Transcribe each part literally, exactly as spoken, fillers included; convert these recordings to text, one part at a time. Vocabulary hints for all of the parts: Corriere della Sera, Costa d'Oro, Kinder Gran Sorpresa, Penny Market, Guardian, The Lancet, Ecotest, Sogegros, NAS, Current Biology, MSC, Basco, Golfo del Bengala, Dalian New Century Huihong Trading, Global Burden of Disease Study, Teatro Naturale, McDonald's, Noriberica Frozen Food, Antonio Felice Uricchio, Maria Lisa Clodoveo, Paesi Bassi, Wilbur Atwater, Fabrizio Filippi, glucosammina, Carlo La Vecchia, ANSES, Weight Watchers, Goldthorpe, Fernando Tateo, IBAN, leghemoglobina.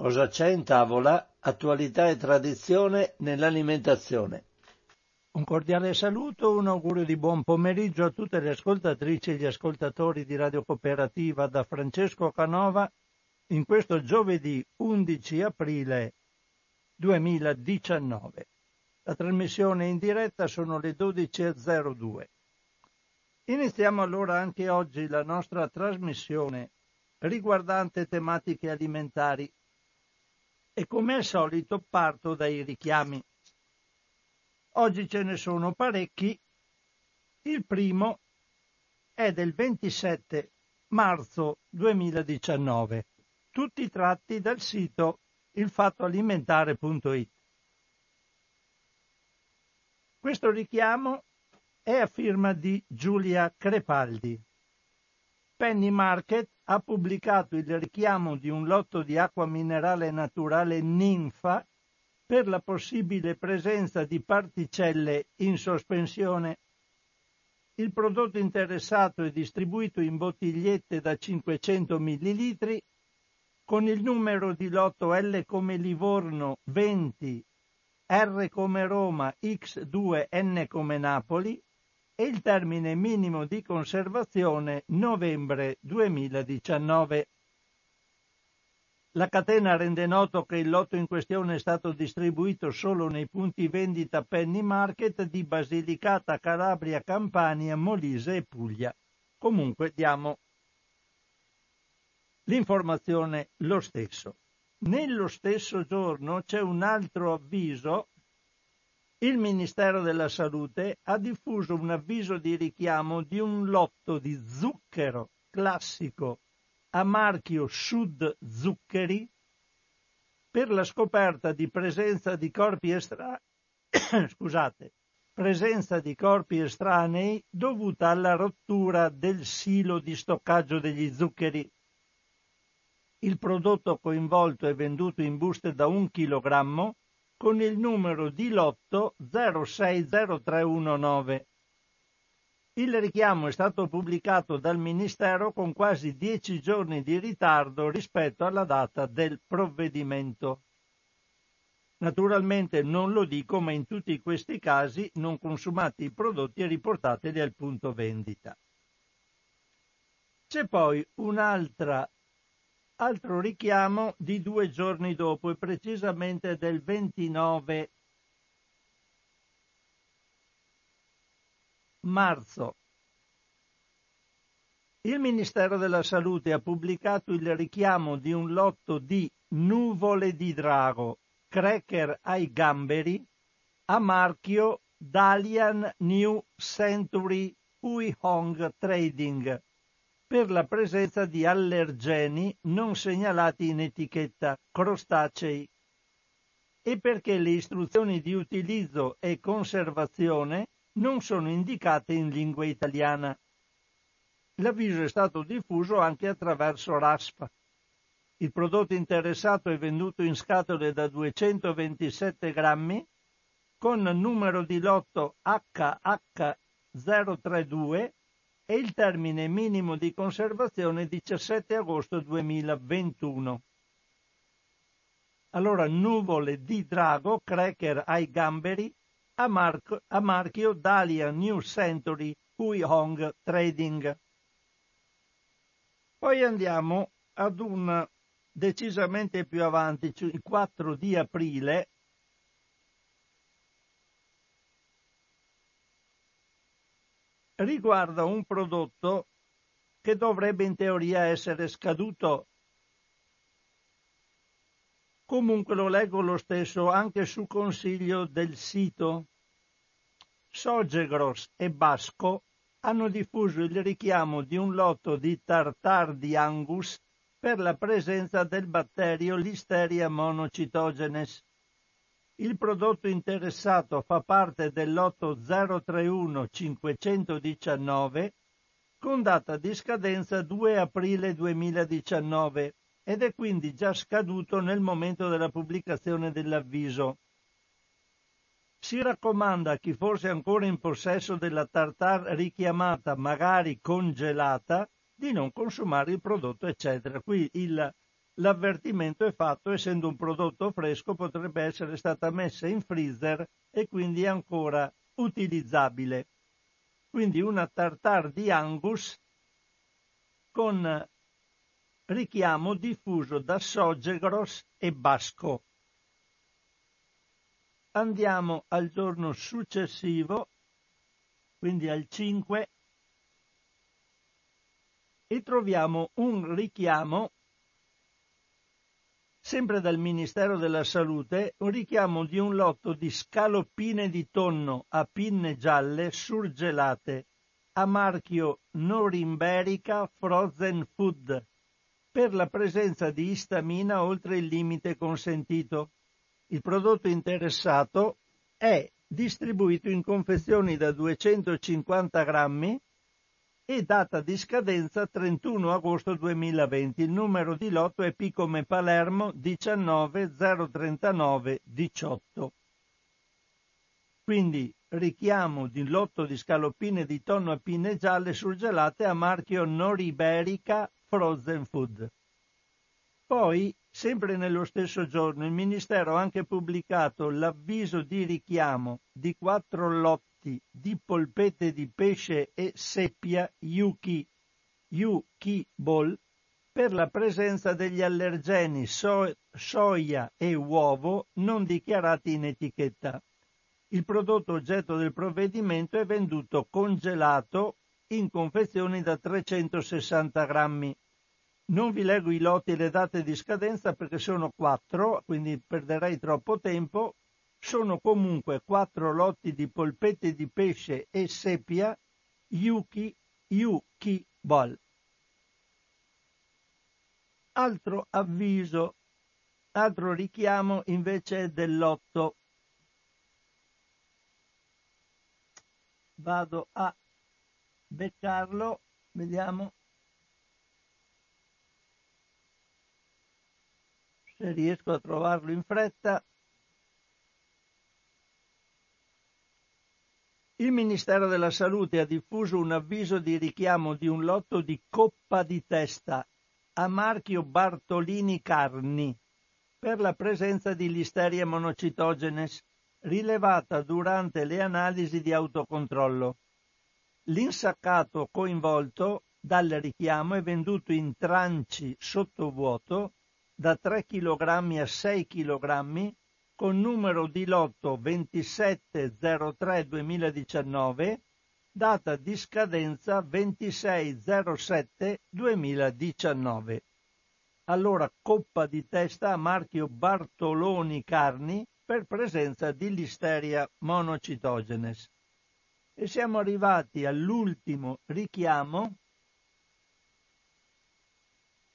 Cosa c'è in tavola? Attualità e tradizione nell'alimentazione. Un cordiale saluto, un augurio di buon pomeriggio a tutte le ascoltatrici e gli ascoltatori di Radio Cooperativa da Francesco Canova in questo giovedì undici aprile duemiladiciannove. La trasmissione in diretta sono le dodici e zero due. Iniziamo allora anche oggi la nostra trasmissione riguardante tematiche alimentari e, come al solito, parto dai richiami. Oggi ce ne sono parecchi. Il primo è del ventisette marzo duemiladiciannove, tutti tratti dal sito il fatto alimentare punto it. Questo richiamo è a firma di Giulia Crepaldi. Penny Market ha pubblicato il richiamo di un lotto di acqua minerale naturale NINFA per la possibile presenza di particelle in sospensione. Il prodotto interessato è distribuito in bottigliette da cinquecento millilitri con il numero di lotto L come Livorno venti, R come Roma, X due, N come Napoli e il termine minimo di conservazione novembre duemiladiciannove. La catena rende noto che il lotto in questione è stato distribuito solo nei punti vendita Penny Market di Basilicata, Calabria, Campania, Molise e Puglia. Comunque diamo l'informazione lo stesso. Nello stesso giorno c'è un altro avviso. Il Ministero della Salute ha diffuso un avviso di richiamo di un lotto di zucchero classico a marchio Sud Zuccheri per la scoperta di presenza di corpi estranei scusate, presenza di corpi estranei dovuta alla rottura del silo di stoccaggio degli zuccheri. Il prodotto coinvolto è venduto in buste da un chilogrammo con il numero di lotto zero sei zero tre uno nove. Il richiamo è stato pubblicato dal Ministero con quasi dieci giorni di ritardo rispetto alla data del provvedimento. Naturalmente non lo dico, ma in tutti questi casi non consumate i prodotti e riportateli al punto vendita. C'è poi un'altra altro richiamo di due giorni dopo, e precisamente del ventinove marzo. Il Ministero della Salute ha pubblicato il richiamo di un lotto di nuvole di drago, cracker ai gamberi, a marchio Dalian New Century Huihong Trading per la presenza di allergeni non segnalati in etichetta, crostacei, e perché le istruzioni di utilizzo e conservazione non sono indicate in lingua italiana. L'avviso è stato diffuso anche attraverso R A S F F. Il prodotto interessato è venduto in scatole da duecentoventisette grammi con numero di lotto H H zero tre due e il termine minimo di conservazione diciassette agosto duemilaventuno. Allora, nuvole di drago, cracker ai gamberi, A, marco, a marchio Dalian New Century Huihong Trading. Poi andiamo ad un decisamente più avanti, cioè il quattro di aprile. Riguarda un prodotto che dovrebbe in teoria essere scaduto. Comunque lo leggo lo stesso anche su consiglio del sito. Sogegros e Basco hanno diffuso il richiamo di un lotto di tartar di Angus per la presenza del batterio Listeria monocitogenes. Il prodotto interessato fa parte del lotto zero tre uno cinque uno nove con data di scadenza due aprile duemiladiciannove. Ed è quindi già scaduto nel momento della pubblicazione dell'avviso. Si raccomanda a chi fosse ancora in possesso della tartar richiamata, magari congelata, di non consumare il prodotto, eccetera. Qui il l'avvertimento è fatto, essendo un prodotto fresco, potrebbe essere stata messa in freezer e quindi ancora utilizzabile. Quindi una tartare di Angus con richiamo diffuso da Sogegros e Basco. Andiamo al giorno successivo, quindi al cinque, e troviamo un richiamo, sempre dal Ministero della Salute, un richiamo di un lotto di scaloppine di tonno a pinne gialle surgelate a marchio Noriberica Frozen Food per la presenza di istamina oltre il limite consentito. Il prodotto interessato è distribuito in confezioni da duecentocinquanta grammi e data di scadenza trentuno agosto duemilaventi. Il numero di lotto è P come Palermo diciannove zero trentanove diciotto. Quindi richiamo di lotto di scaloppine di tonno a pinne gialle surgelate a marchio Noriberica Frozen Food. Poi, sempre nello stesso giorno, il Ministero ha anche pubblicato l'avviso di richiamo di quattro lotti di polpette di pesce e seppia Yuchi, Yuchi Ball, per la presenza degli allergeni so- soia e uovo non dichiarati in etichetta. Il prodotto oggetto del provvedimento è venduto congelato in confezioni da trecentosessanta grammi. Non vi leggo i lotti e le date di scadenza perché sono quattro, quindi perderei troppo tempo. Sono comunque quattro lotti di polpette di pesce e seppia Yuki Yuki Ball. Altro avviso, altro richiamo invece è del lotto. Vado a beccarlo, vediamo se riesco a trovarlo in fretta. Il Ministero della Salute ha diffuso un avviso di richiamo di un lotto di coppa di testa a marchio Bartoloni Carni per la presenza di Listeria monocitogenes rilevata durante le analisi di autocontrollo. L'insaccato coinvolto dal richiamo è venduto in tranci sottovuoto da tre chilogrammi a sei chilogrammi con numero di lotto ventisette zero tre duemiladiciannove, data di scadenza ventisei zero sette duemiladiciannove. Allora coppa di testa a marchio Bartoloni Carni per presenza di Listeria monocitogenes. E siamo arrivati all'ultimo richiamo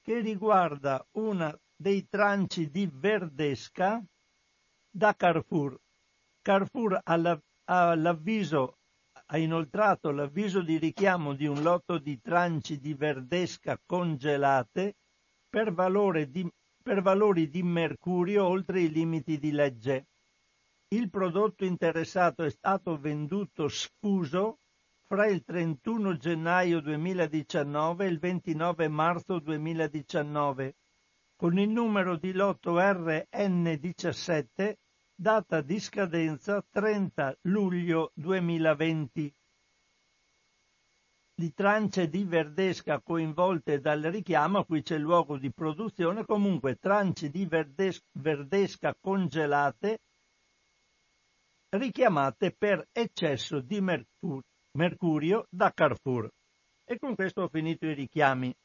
che riguarda una dei tranci di verdesca da Carrefour. Carrefour all'avviso, ha inoltrato l'avviso di richiamo di un lotto di tranci di verdesca congelate per, valore di, per valori di mercurio oltre i limiti di legge. Il prodotto interessato è stato venduto sfuso fra il trentuno gennaio duemiladiciannove e il ventinove marzo duemiladiciannove con il numero di lotto erre enne diciassette, data di scadenza trenta luglio duemilaventi. Di trance di verdesca coinvolte dal richiamo, qui c'è il luogo di produzione, comunque trance di verdes- verdesca congelate richiamate per eccesso di mercur- mercurio da Carrefour. E con questo ho finito i richiami.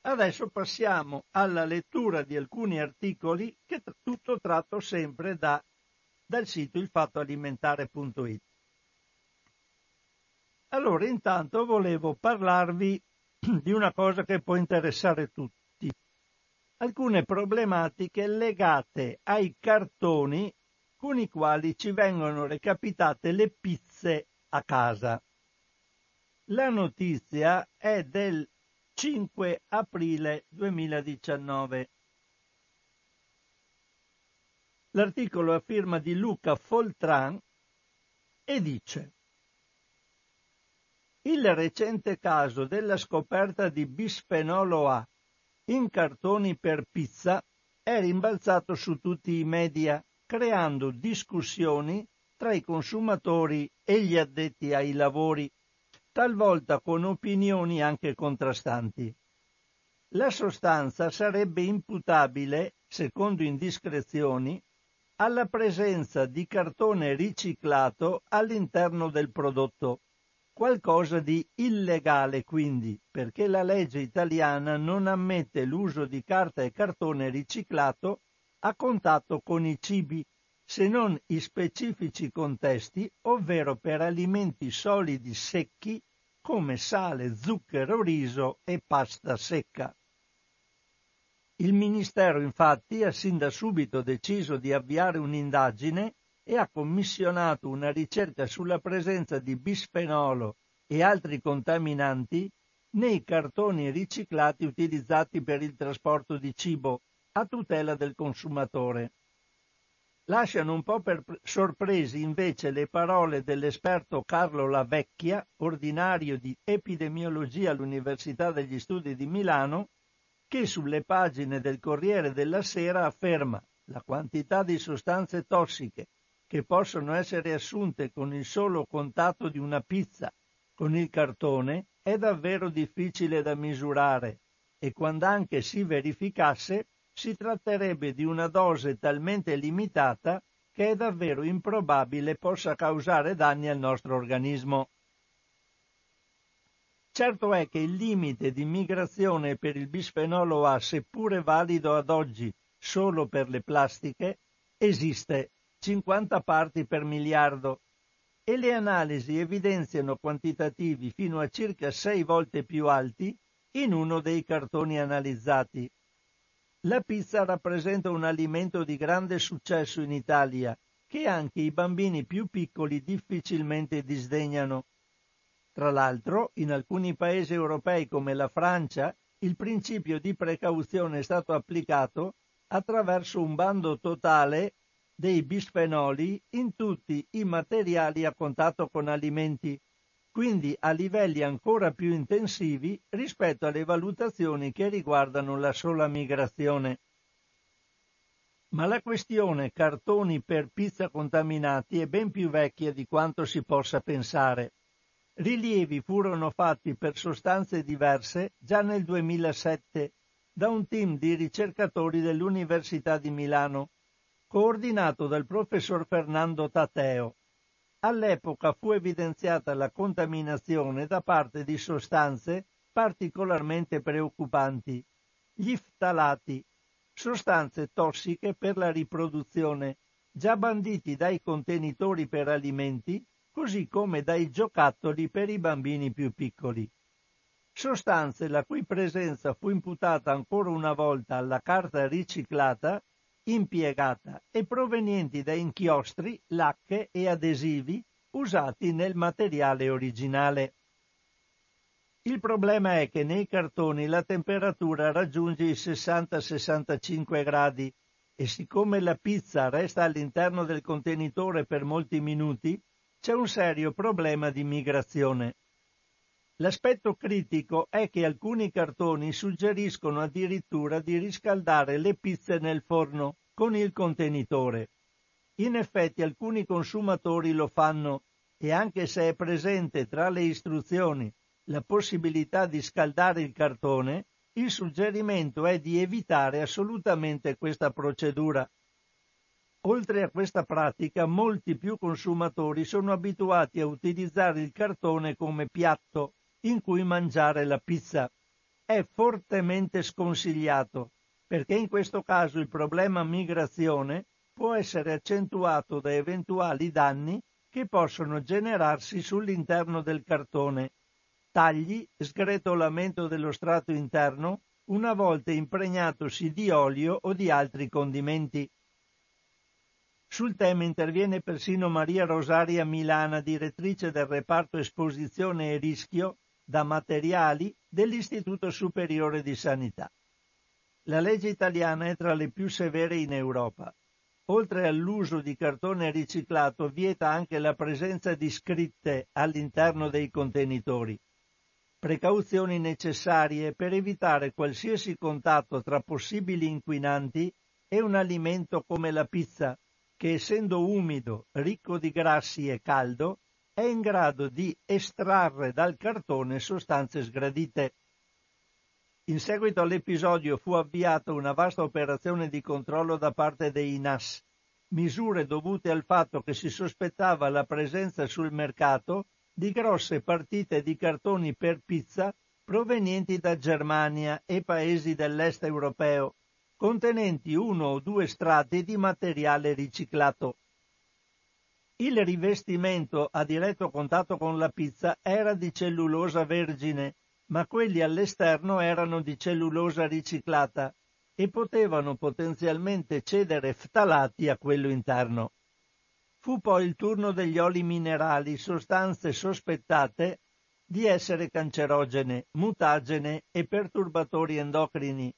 Adesso passiamo alla lettura di alcuni articoli che t- tutto tratto sempre da, dal sito il fatto alimentare punto it. Allora, intanto volevo parlarvi di una cosa che può interessare tutti. Alcune problematiche legate ai cartoni con i quali ci vengono recapitate le pizze a casa. La notizia è del cinque aprile duemiladiciannove. L'articolo è a firma di Luca Foltran e dice: il recente caso della scoperta di bisfenolo A in cartoni per pizza è rimbalzato su tutti i media, creando discussioni tra i consumatori e gli addetti ai lavori, talvolta con opinioni anche contrastanti. La sostanza sarebbe imputabile, secondo indiscrezioni, alla presenza di cartone riciclato all'interno del prodotto. Qualcosa di illegale, quindi, perché la legge italiana non ammette l'uso di carta e cartone riciclato a contatto con i cibi, se non in specifici contesti, ovvero per alimenti solidi secchi come sale, zucchero, riso e pasta secca. Il Ministero, infatti, ha sin da subito deciso di avviare un'indagine e ha commissionato una ricerca sulla presenza di bisfenolo e altri contaminanti nei cartoni riciclati utilizzati per il trasporto di cibo a tutela del consumatore. Lasciano un po' per sorpresi invece le parole dell'esperto Carlo La Vecchia, ordinario di epidemiologia all'Università degli Studi di Milano, che sulle pagine del Corriere della Sera afferma: la quantità di sostanze tossiche che possono essere assunte con il solo contatto di una pizza con il cartone è davvero difficile da misurare, e quando anche si verificasse si tratterebbe di una dose talmente limitata che è davvero improbabile possa causare danni al nostro organismo. Certo è che il limite di migrazione per il bisfenolo A, seppure valido ad oggi solo per le plastiche, esiste: cinquanta parti per miliardo, e le analisi evidenziano quantitativi fino a circa sei volte più alti in uno dei cartoni analizzati. La pizza rappresenta un alimento di grande successo in Italia, che anche i bambini più piccoli difficilmente disdegnano. Tra l'altro, in alcuni paesi europei come la Francia, il principio di precauzione è stato applicato attraverso un bando totale dei bisfenoli in tutti i materiali a contatto con alimenti, quindi a livelli ancora più intensivi rispetto alle valutazioni che riguardano la sola migrazione. Ma la questione cartoni per pizza contaminati è ben più vecchia di quanto si possa pensare. Rilievi furono fatti per sostanze diverse già nel duemilasette da un team di ricercatori dell'Università di Milano, coordinato dal professor Fernando Tateo. All'epoca fu evidenziata la contaminazione da parte di sostanze particolarmente preoccupanti: gli ftalati, sostanze tossiche per la riproduzione, già banditi dai contenitori per alimenti, così come dai giocattoli per i bambini più piccoli. Sostanze la cui presenza fu imputata ancora una volta alla carta riciclata impiegata e provenienti da inchiostri, lacche e adesivi usati nel materiale originale. Il problema è che nei cartoni la temperatura raggiunge i sessanta sessantacinque gradi e, siccome la pizza resta all'interno del contenitore per molti minuti, c'è un serio problema di migrazione. L'aspetto critico è che alcuni cartoni suggeriscono addirittura di riscaldare le pizze nel forno con il contenitore. In effetti alcuni consumatori lo fanno, e anche se è presente tra le istruzioni la possibilità di scaldare il cartone, il suggerimento è di evitare assolutamente questa procedura. Oltre a questa pratica, molti più consumatori sono abituati a utilizzare il cartone come piatto in cui mangiare la pizza. È fortemente sconsigliato, perché in questo caso il problema migrazione può essere accentuato da eventuali danni che possono generarsi sull'interno del cartone: tagli, sgretolamento dello strato interno una volta impregnatosi di olio o di altri condimenti. Sul tema interviene persino Maria Rosaria Milana, direttrice del reparto esposizione e rischio da materiali dell'Istituto Superiore di Sanità. La legge italiana è tra le più severe in Europa. Oltre all'uso di cartone riciclato, vieta anche la presenza di scritte all'interno dei contenitori. precauzioni necessarie per evitare qualsiasi contatto tra possibili inquinanti e un alimento come la pizza, che essendo umido, ricco di grassi e caldo, è in grado di estrarre dal cartone sostanze sgradite. In seguito all'episodio fu avviata una vasta operazione di controllo da parte dei N A S, misure dovute al fatto che si sospettava la presenza sul mercato di grosse partite di cartoni per pizza provenienti da Germania e paesi dell'est europeo, contenenti uno o due strati di materiale riciclato. Il rivestimento a diretto contatto con la pizza era di cellulosa vergine, ma quelli all'esterno erano di cellulosa riciclata e potevano potenzialmente cedere ftalati a quello interno. Fu poi il turno degli oli minerali, sostanze sospettate di essere cancerogene, mutagene e perturbatori endocrini.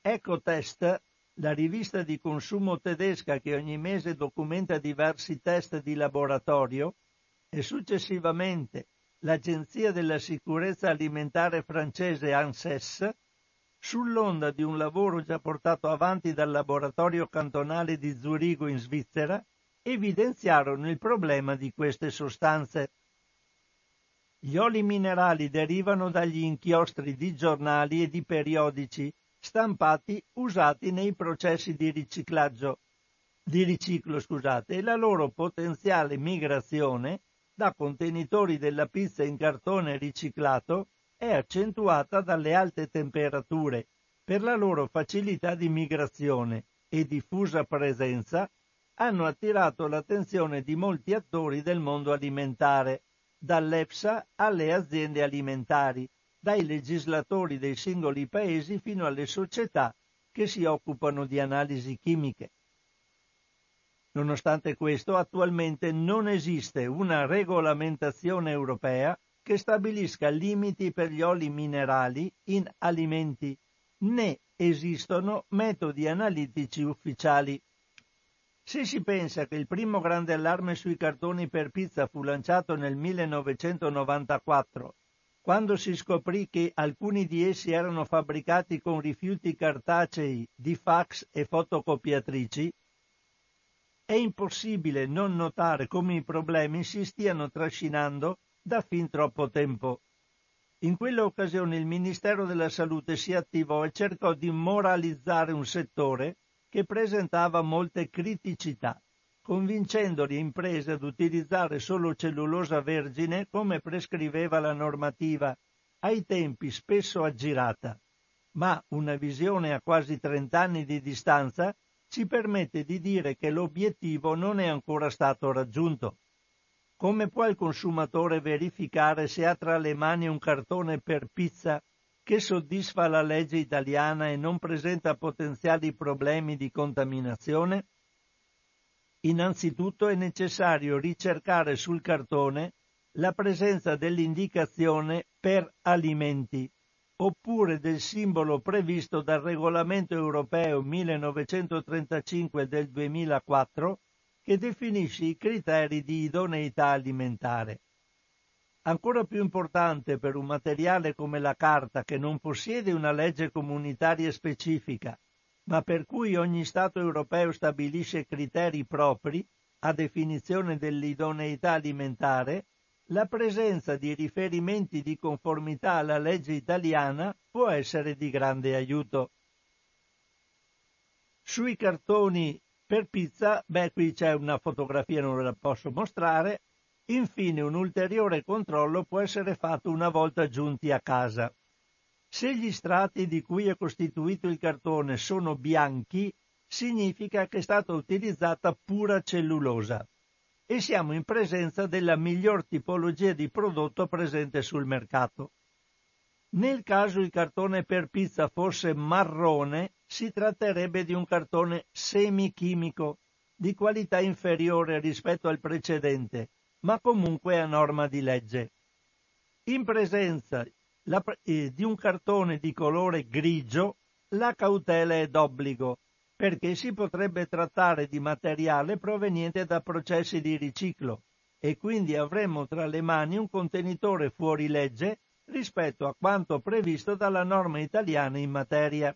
Ecotest, la rivista di consumo tedesca che ogni mese documenta diversi test di laboratorio, e successivamente l'Agenzia della Sicurezza Alimentare francese ANSES, sull'onda di un lavoro già portato avanti dal laboratorio cantonale di Zurigo in Svizzera, evidenziarono il problema di queste sostanze. Gli oli minerali derivano dagli inchiostri di giornali e di periodici stampati usati nei processi di riciclaggio, di riciclo, scusate, e la loro potenziale migrazione da contenitori della pizza in cartone riciclato è accentuata dalle alte temperature per la loro facilità di migrazione e diffusa presenza, hanno attirato l'attenzione di molti attori del mondo alimentare, dall'EFSA alle aziende alimentari, dai legislatori dei singoli paesi fino alle società che si occupano di analisi chimiche. Nonostante questo, attualmente non esiste una regolamentazione europea che stabilisca limiti per gli oli minerali in alimenti, né esistono metodi analitici ufficiali. Se si pensa che il primo grande allarme sui cartoni per pizza fu lanciato nel millenovecentonovantaquattro, quando si scoprì che alcuni di essi erano fabbricati con rifiuti cartacei di fax e fotocopiatrici, è impossibile non notare come i problemi si stiano trascinando da fin troppo tempo. In quella occasione il Ministero della Salute si attivò e cercò di moralizzare un settore che presentava molte criticità, convincendo le imprese ad utilizzare solo cellulosa vergine come prescriveva la normativa, ai tempi spesso aggirata. Ma una visione a quasi trent'anni di distanza ci permette di dire che l'obiettivo non è ancora stato raggiunto. Come può il consumatore verificare se ha tra le mani un cartone per pizza che soddisfa la legge italiana e non presenta potenziali problemi di contaminazione? Innanzitutto è necessario ricercare sul cartone la presenza dell'indicazione per alimenti, oppure del simbolo previsto dal Regolamento europeo millenovecentotrentacinque del duemilaquattro, che definisce i criteri di idoneità alimentare. Ancora più importante per un materiale come la carta, che non possiede una legge comunitaria specifica, ma per cui ogni Stato europeo stabilisce criteri propri a definizione dell'idoneità alimentare, la presenza di riferimenti di conformità alla legge italiana può essere di grande aiuto. Sui cartoni per pizza, beh, qui c'è una fotografia, non la posso mostrare. Infine, un ulteriore controllo può essere fatto una volta giunti a casa. Se gli strati di cui è costituito il cartone sono bianchi, significa che è stata utilizzata pura cellulosa e siamo in presenza della miglior tipologia di prodotto presente sul mercato. Nel caso il cartone per pizza fosse marrone, si tratterebbe di un cartone semichimico, di qualità inferiore rispetto al precedente, ma comunque a norma di legge. In presenza la, eh, di un cartone di colore grigio, la cautela è d'obbligo, perché si potrebbe trattare di materiale proveniente da processi di riciclo e quindi avremmo tra le mani un contenitore fuorilegge rispetto a quanto previsto dalla norma italiana in materia.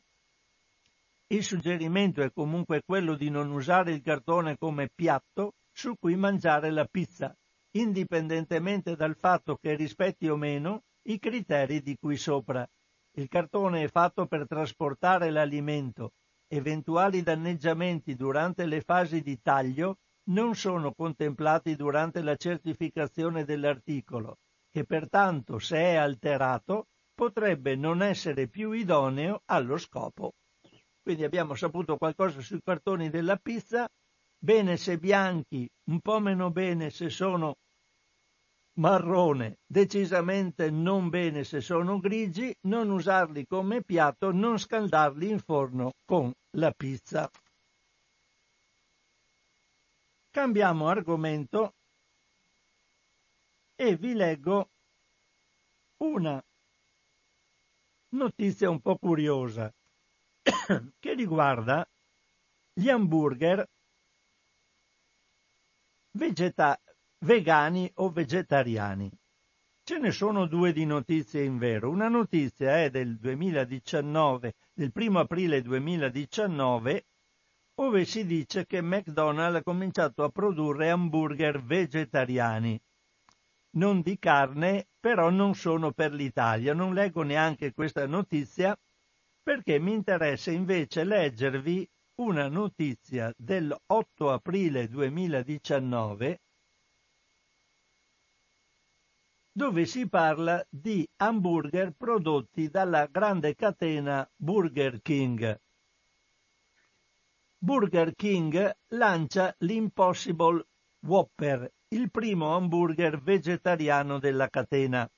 Il suggerimento è comunque quello di non usare il cartone come piatto su cui mangiare la pizza, indipendentemente dal fatto che rispetti o meno i criteri di qui sopra. Il cartone è fatto per trasportare l'alimento. Eventuali danneggiamenti durante le fasi di taglio non sono contemplati durante la certificazione dell'articolo, che pertanto, se è alterato, potrebbe non essere più idoneo allo scopo. Quindi abbiamo saputo qualcosa sui cartoni della pizza, bene se bianchi, un po' meno bene se sono marrone, decisamente non bene se sono grigi, non usarli come piatto, non scaldarli in forno con la pizza. Cambiamo argomento e vi leggo una notizia un po' curiosa che riguarda gli hamburger vegeta- vegani o vegetariani. Ce ne sono due di notizie in vero. Una notizia è del duemiladiciannove, del primo aprile duemiladiciannove, ove si dice che McDonald's ha cominciato a produrre hamburger vegetariani, non di carne, però non sono per l'Italia. Non leggo neanche questa notizia, perché mi interessa invece leggervi una notizia dell'otto aprile duemiladiciannove, dove si parla di hamburger prodotti dalla grande catena Burger King. Burger King lancia l'Impossible Whopper, il primo hamburger vegetariano della catena.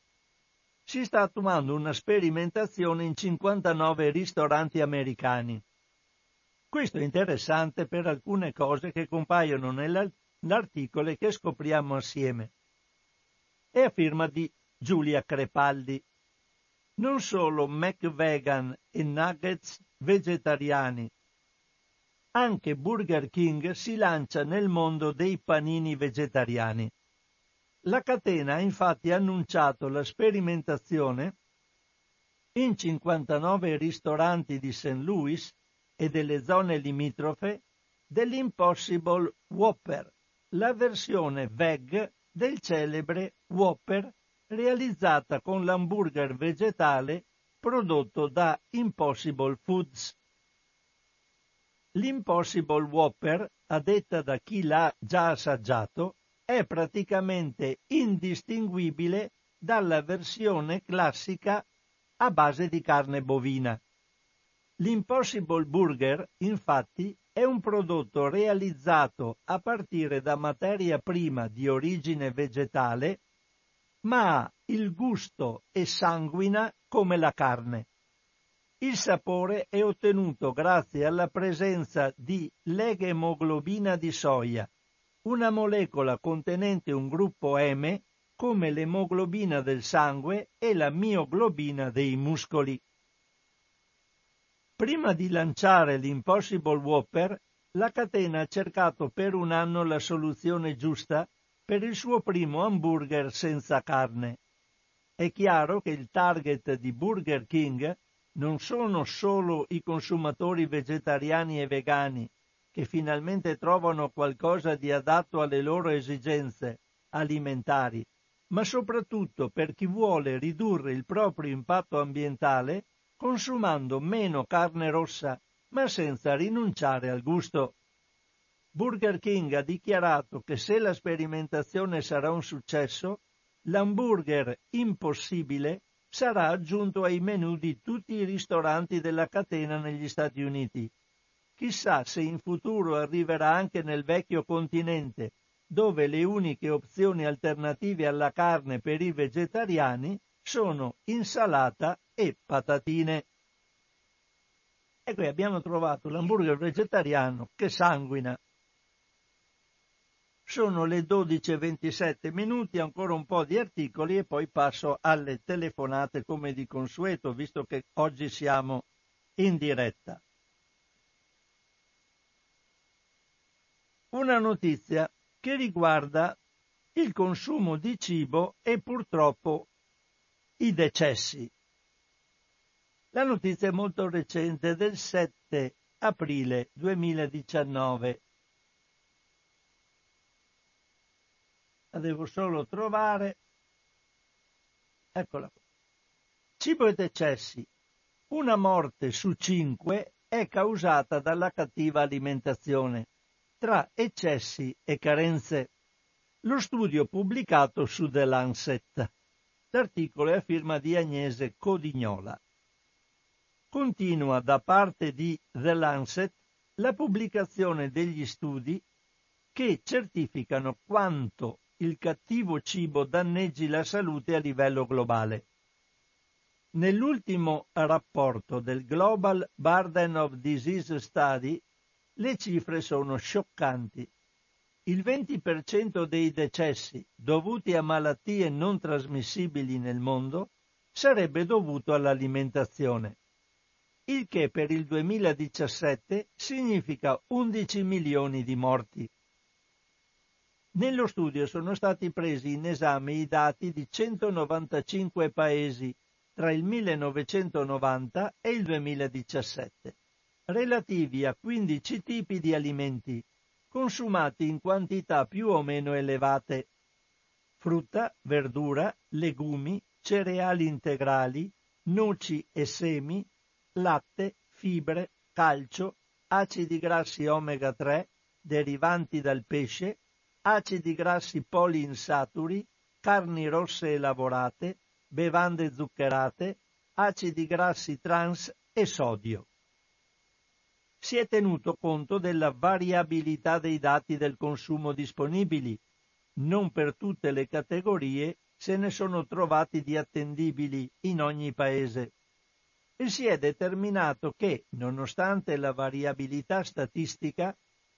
Si sta attuando una sperimentazione in cinquantanove ristoranti americani. Questo è interessante per alcune cose che compaiono nell'articolo e che scopriamo assieme. È a firma di Giulia Crepaldi. Non solo McVegan e nuggets vegetariani, anche Burger King si lancia nel mondo dei panini vegetariani. La catena ha infatti annunciato la sperimentazione in cinquantanove ristoranti di Saint Louis e delle zone limitrofe dell'Impossible Whopper, la versione veg del celebre Whopper realizzata con l'hamburger vegetale prodotto da Impossible Foods. L'Impossible Whopper, a detta da chi l'ha già assaggiato, è praticamente indistinguibile dalla versione classica a base di carne bovina. L'Impossible Burger, infatti, è un prodotto realizzato a partire da materia prima di origine vegetale, ma ha il gusto e sanguina come la carne. Il sapore è ottenuto grazie alla presenza di leghemoglobina di soia, una molecola contenente un gruppo M come l'emoglobina del sangue e la mioglobina dei muscoli. Prima di lanciare l'Impossible Whopper, la catena ha cercato per un anno la soluzione giusta per il suo primo hamburger senza carne. È chiaro che il target di Burger King non sono solo i consumatori vegetariani e vegani, che finalmente trovano qualcosa di adatto alle loro esigenze alimentari, ma soprattutto per chi vuole ridurre il proprio impatto ambientale consumando meno carne rossa, ma senza rinunciare al gusto. Burger King ha dichiarato che se la sperimentazione sarà un successo, l'hamburger impossibile sarà aggiunto ai menù di tutti i ristoranti della catena negli Stati Uniti. Chissà se in futuro arriverà anche nel vecchio continente, dove le uniche opzioni alternative alla carne per i vegetariani sono insalata e patatine. E qui abbiamo trovato l'hamburger vegetariano che sanguina. Sono le dodici e ventisette minuti, ancora un po' di articoli e poi passo alle telefonate come di consueto, visto che oggi siamo in diretta. Una notizia che riguarda il consumo di cibo e purtroppo I decessi. La notizia è molto recente, del sette aprile duemiladiciannove. La devo solo trovare. Eccola qua. Cibo e decessi. Una morte su cinque è causata dalla cattiva alimentazione, tra eccessi e carenze. Lo studio pubblicato su The Lancet. L'articolo è a firma di Agnese Codignola. Continua da parte di The Lancet la pubblicazione degli studi che certificano quanto il cattivo cibo danneggi la salute a livello globale. Nell'ultimo rapporto del Global Burden of Disease Study le cifre sono scioccanti. Il venti per cento dei decessi dovuti a malattie non trasmissibili nel mondo sarebbe dovuto all'alimentazione, il che per il duemiladiciassette significa undici milioni di morti. Nello studio sono stati presi in esame i dati di centonovantacinque paesi tra il millenovecentonovanta e il duemiladiciassette, relativi a quindici tipi di alimenti, consumati in quantità più o meno elevate: frutta, verdura, legumi, cereali integrali, noci e semi, latte, fibre, calcio, acidi grassi omega tre derivanti dal pesce, acidi grassi poliinsaturi, carni rosse e lavorate, bevande zuccherate, acidi grassi trans e sodio. Si è tenuto conto della variabilità dei dati del consumo disponibili. Non per tutte le categorie se ne sono trovati di attendibili in ogni paese. E si è determinato che, nonostante la variabilità statistica,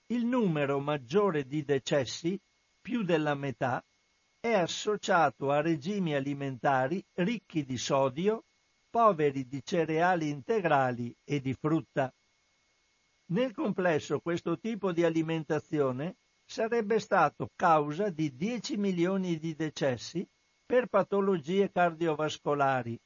il numero maggiore di decessi, più della metà, è associato a regimi alimentari ricchi di sodio, poveri di cereali integrali e di frutta. Nel complesso questo tipo di alimentazione sarebbe stato causa di dieci milioni di decessi per patologie cardiovascolari,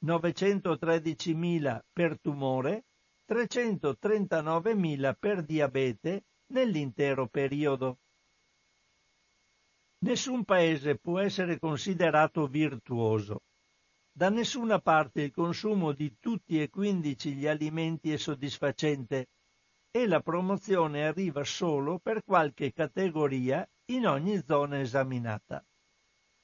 novecentotredicimila per tumore, trecentotrentanovemila per diabete nell'intero periodo. Nessun paese può essere considerato virtuoso. Da nessuna parte il consumo di tutti e quindici gli alimenti è soddisfacente e la promozione arriva solo per qualche categoria in ogni zona esaminata.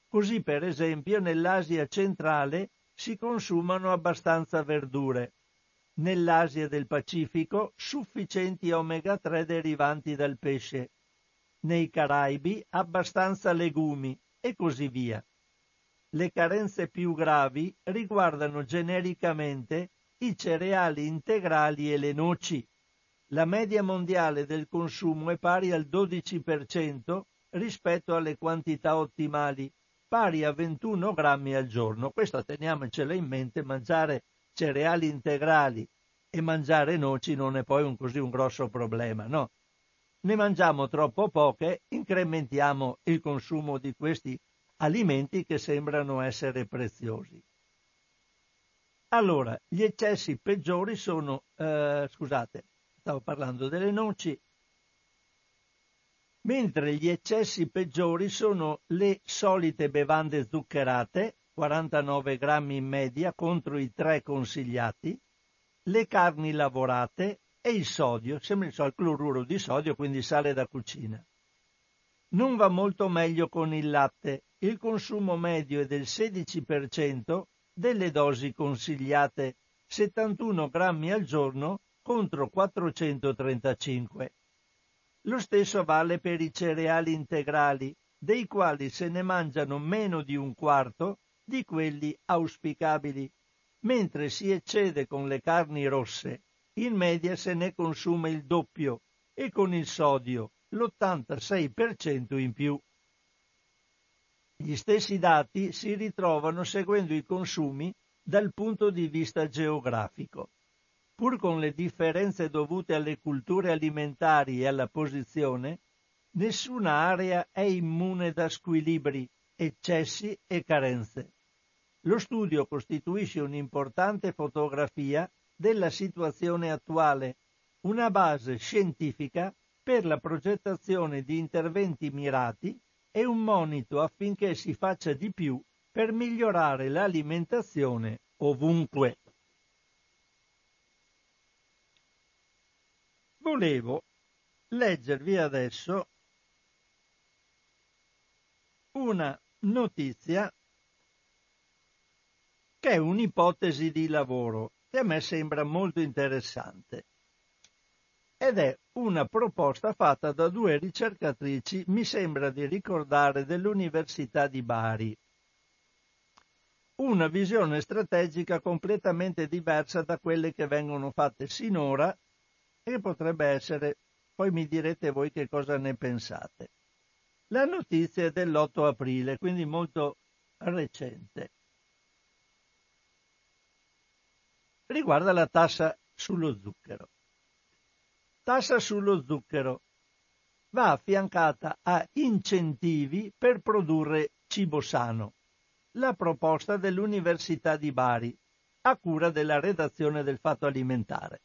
Così, per esempio, nell'Asia centrale si consumano abbastanza verdure, nell'Asia del Pacifico sufficienti omega tre derivanti dal pesce, nei Caraibi abbastanza legumi e così via. Le carenze più gravi riguardano genericamente i cereali integrali e le noci. La media mondiale del consumo è pari al dodici per cento rispetto alle quantità ottimali, pari a ventuno grammi al giorno. Questa teniamocela in mente: mangiare cereali integrali e mangiare noci non è poi un così un grosso problema, no? Ne mangiamo troppo poche, incrementiamo il consumo di questi alimenti che sembrano essere preziosi. Allora, gli eccessi peggiori sono, eh, scusate, stavo parlando delle noci, mentre gli eccessi peggiori sono le solite bevande zuccherate, quarantanove grammi in media contro i tre consigliati, le carni lavorate e il sodio, sempre il cloruro di sodio, quindi sale da cucina. Non va molto meglio con il latte. Il consumo medio è del sedici per cento delle dosi consigliate, settantuno grammi al giorno contro quattrocentotrentacinque. Lo stesso vale per i cereali integrali, dei quali se ne mangiano meno di un quarto di quelli auspicabili, mentre si eccede con le carni rosse, in media se ne consuma il doppio e con il sodio l'ottantasei per cento in più. Gli stessi dati si ritrovano seguendo i consumi dal punto di vista geografico. Pur con le differenze dovute alle culture alimentari e alla posizione, nessuna area è immune da squilibri, eccessi e carenze. Lo studio costituisce un'importante fotografia della situazione attuale, una base scientifica per la progettazione di interventi mirati e un monito affinché si faccia di più per migliorare l'alimentazione ovunque. Volevo leggervi adesso una notizia che è un'ipotesi di lavoro che a me sembra molto interessante ed è una proposta fatta da due ricercatrici, mi sembra di ricordare, dell'Università di Bari. Una visione strategica completamente diversa da quelle che vengono fatte sinora e potrebbe essere, poi mi direte voi che cosa ne pensate. La notizia è dell'otto aprile, quindi molto recente. Riguarda la tassa sullo zucchero. Tassa sullo zucchero va affiancata a incentivi per produrre cibo sano. La proposta dell'Università di Bari, a cura della redazione del Fatto Alimentare.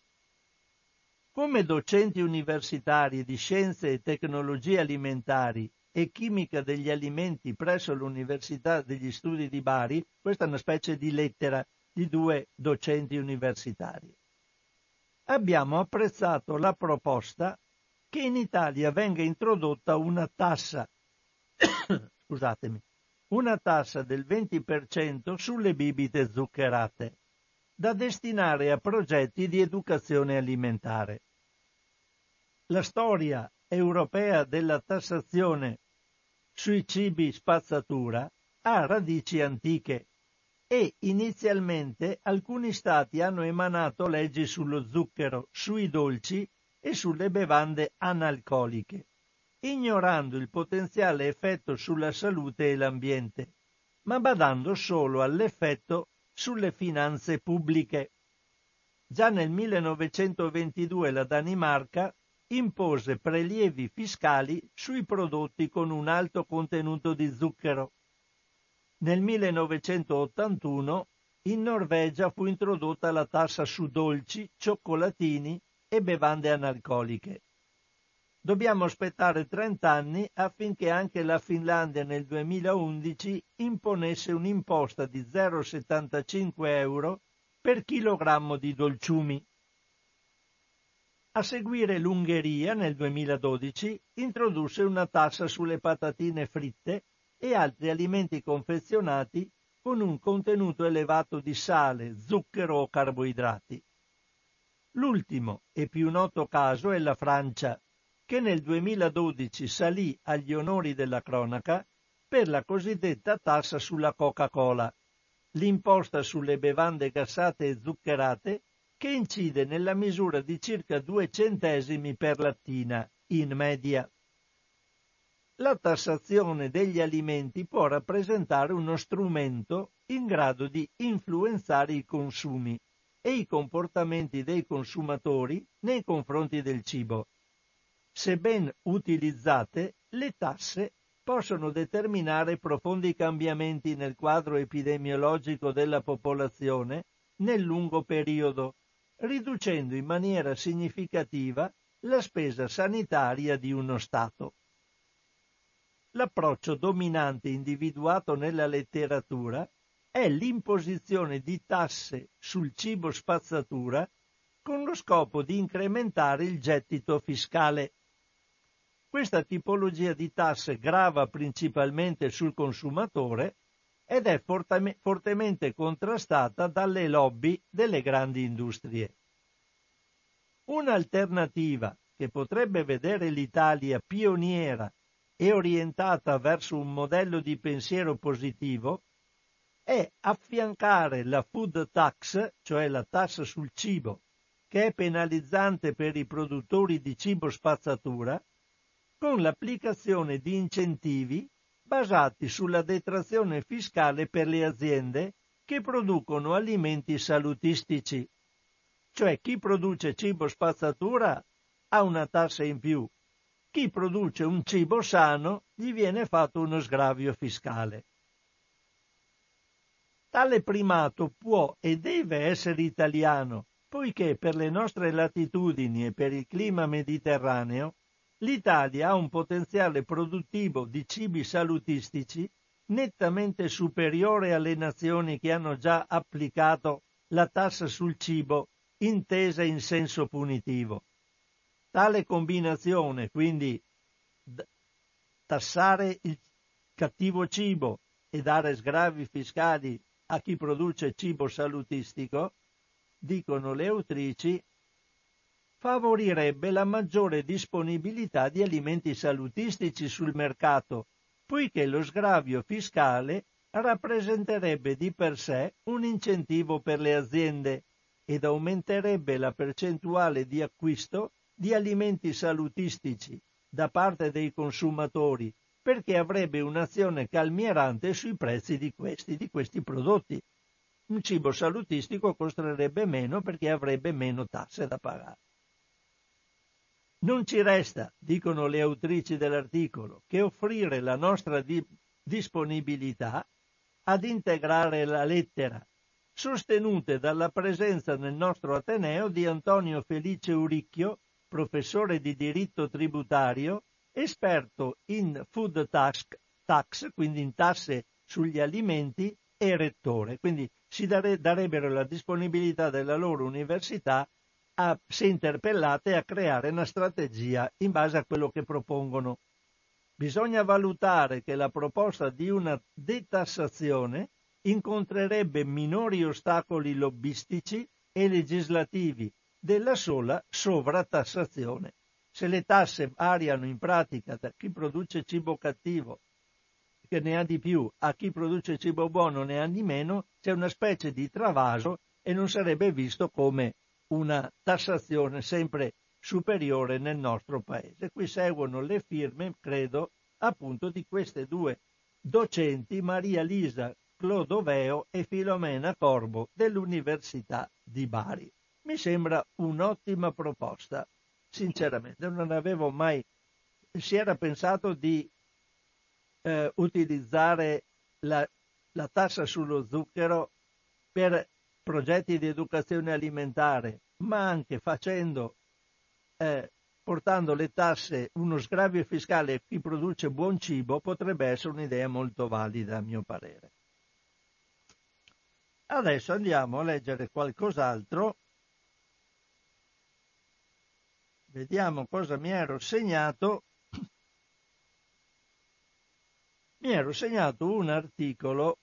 Come docenti universitari di scienze e tecnologie alimentari e chimica degli alimenti presso l'Università degli Studi di Bari, questa è una specie di lettera di due docenti universitari. Abbiamo apprezzato la proposta che in Italia venga introdotta una tassa, scusatemi, una tassa del venti per cento sulle bibite zuccherate, da destinare a progetti di educazione alimentare. La storia europea della tassazione sui cibi spazzatura ha radici antiche e inizialmente alcuni stati hanno emanato leggi sullo zucchero, sui dolci e sulle bevande analcoliche, ignorando il potenziale effetto sulla salute e l'ambiente, ma badando solo all'effetto sulle finanze pubbliche. Già nel millenovecentoventidue la Danimarca impose prelievi fiscali sui prodotti con un alto contenuto di zucchero. Nel millenovecentottantuno in Norvegia fu introdotta la tassa su dolci, cioccolatini e bevande analcoliche. Dobbiamo aspettare trent'anni affinché anche la Finlandia nel duemilaundici imponesse un'imposta di zero virgola settantacinque euro per chilogrammo di dolciumi. A seguire l'Ungheria nel duemiladodici introdusse una tassa sulle patatine fritte e altri alimenti confezionati con un contenuto elevato di sale, zucchero o carboidrati. L'ultimo e più noto caso è la Francia, che nel duemiladodici salì agli onori della cronaca per la cosiddetta tassa sulla Coca-Cola, l'imposta sulle bevande gassate e zuccherate che incide nella misura di circa due centesimi per lattina, in media. La tassazione degli alimenti può rappresentare uno strumento in grado di influenzare i consumi e i comportamenti dei consumatori nei confronti del cibo. Se ben utilizzate, le tasse possono determinare profondi cambiamenti nel quadro epidemiologico della popolazione nel lungo periodo, riducendo in maniera significativa la spesa sanitaria di uno Stato. L'approccio dominante individuato nella letteratura è l'imposizione di tasse sul cibo spazzatura con lo scopo di incrementare il gettito fiscale. Questa tipologia di tasse grava principalmente sul consumatore ed è fortemente contrastata dalle lobby delle grandi industrie. Un'alternativa che potrebbe vedere l'Italia pioniera e orientata verso un modello di pensiero positivo è affiancare la food tax, cioè la tassa sul cibo, che è penalizzante per i produttori di cibo spazzatura, con l'applicazione di incentivi basati sulla detrazione fiscale per le aziende che producono alimenti salutistici. Cioè chi produce cibo spazzatura ha una tassa in più. Chi produce un cibo sano gli viene fatto uno sgravio fiscale. Tale primato può e deve essere italiano, poiché per le nostre latitudini e per il clima mediterraneo l'Italia ha un potenziale produttivo di cibi salutistici nettamente superiore alle nazioni che hanno già applicato la tassa sul cibo intesa in senso punitivo. Tale combinazione, quindi tassare il cattivo cibo e dare sgravi fiscali a chi produce cibo salutistico, dicono le autrici, favorirebbe la maggiore disponibilità di alimenti salutistici sul mercato, poiché lo sgravio fiscale rappresenterebbe di per sé un incentivo per le aziende ed aumenterebbe la percentuale di acquisto di alimenti salutistici da parte dei consumatori, perché avrebbe un'azione calmierante sui prezzi di questi, di questi prodotti. Un cibo salutistico costerebbe meno perché avrebbe meno tasse da pagare. Non ci resta, dicono le autrici dell'articolo, che offrire la nostra di- disponibilità ad integrare la lettera, sostenute dalla presenza nel nostro Ateneo di Antonio Felice Uricchio, professore di diritto tributario, esperto in food tax, tax, quindi in tasse sugli alimenti, e rettore. Quindi si dare, darebbero la disponibilità della loro università, a, se interpellate, a creare una strategia in base a quello che propongono. Bisogna valutare che la proposta di una detassazione incontrerebbe minori ostacoli lobbistici e legislativi della sola sovratassazione. Se le tasse variano in pratica da chi produce cibo cattivo, che ne ha di più, a chi produce cibo buono ne ha di meno, c'è una specie di travaso e non sarebbe visto come una tassazione sempre superiore nel nostro paese. Qui seguono le firme, credo, appunto di queste due docenti, Maria Lisa Clodoveo e Filomena Corbo, dell'Università di Bari. Mi sembra un'ottima proposta. Sinceramente, non avevo mai, si era pensato di eh, utilizzare la, la tassa sullo zucchero per progetti di educazione alimentare, ma anche facendo, eh, portando le tasse, uno sgravio fiscale a chi produce buon cibo potrebbe essere un'idea molto valida, a mio parere. Adesso andiamo a leggere qualcos'altro. Vediamo cosa mi ero segnato. Mi ero segnato un articolo,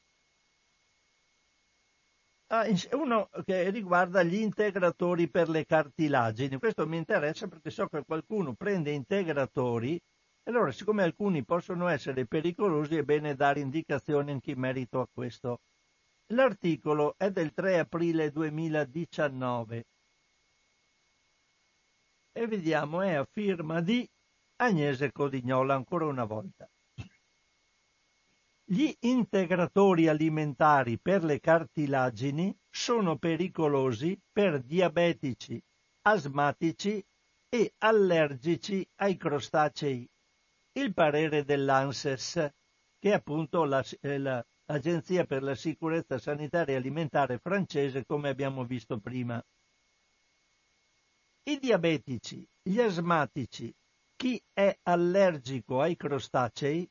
uno che riguarda gli integratori per le cartilagini. Questo mi interessa perché so che qualcuno prende integratori, allora siccome alcuni possono essere pericolosi è bene dare indicazioni anche in merito a questo. L'articolo è del tre aprile duemiladiciannove. E vediamo, è a firma di Agnese Codignola ancora una volta. Gli integratori alimentari per le cartilagini sono pericolosi per diabetici, asmatici e allergici ai crostacei. Il parere dell'ANSES, che è appunto la, eh, la, l'Agenzia per la Sicurezza Sanitaria Alimentare francese, come abbiamo visto prima. I diabetici, gli asmatici, chi è allergico ai crostacei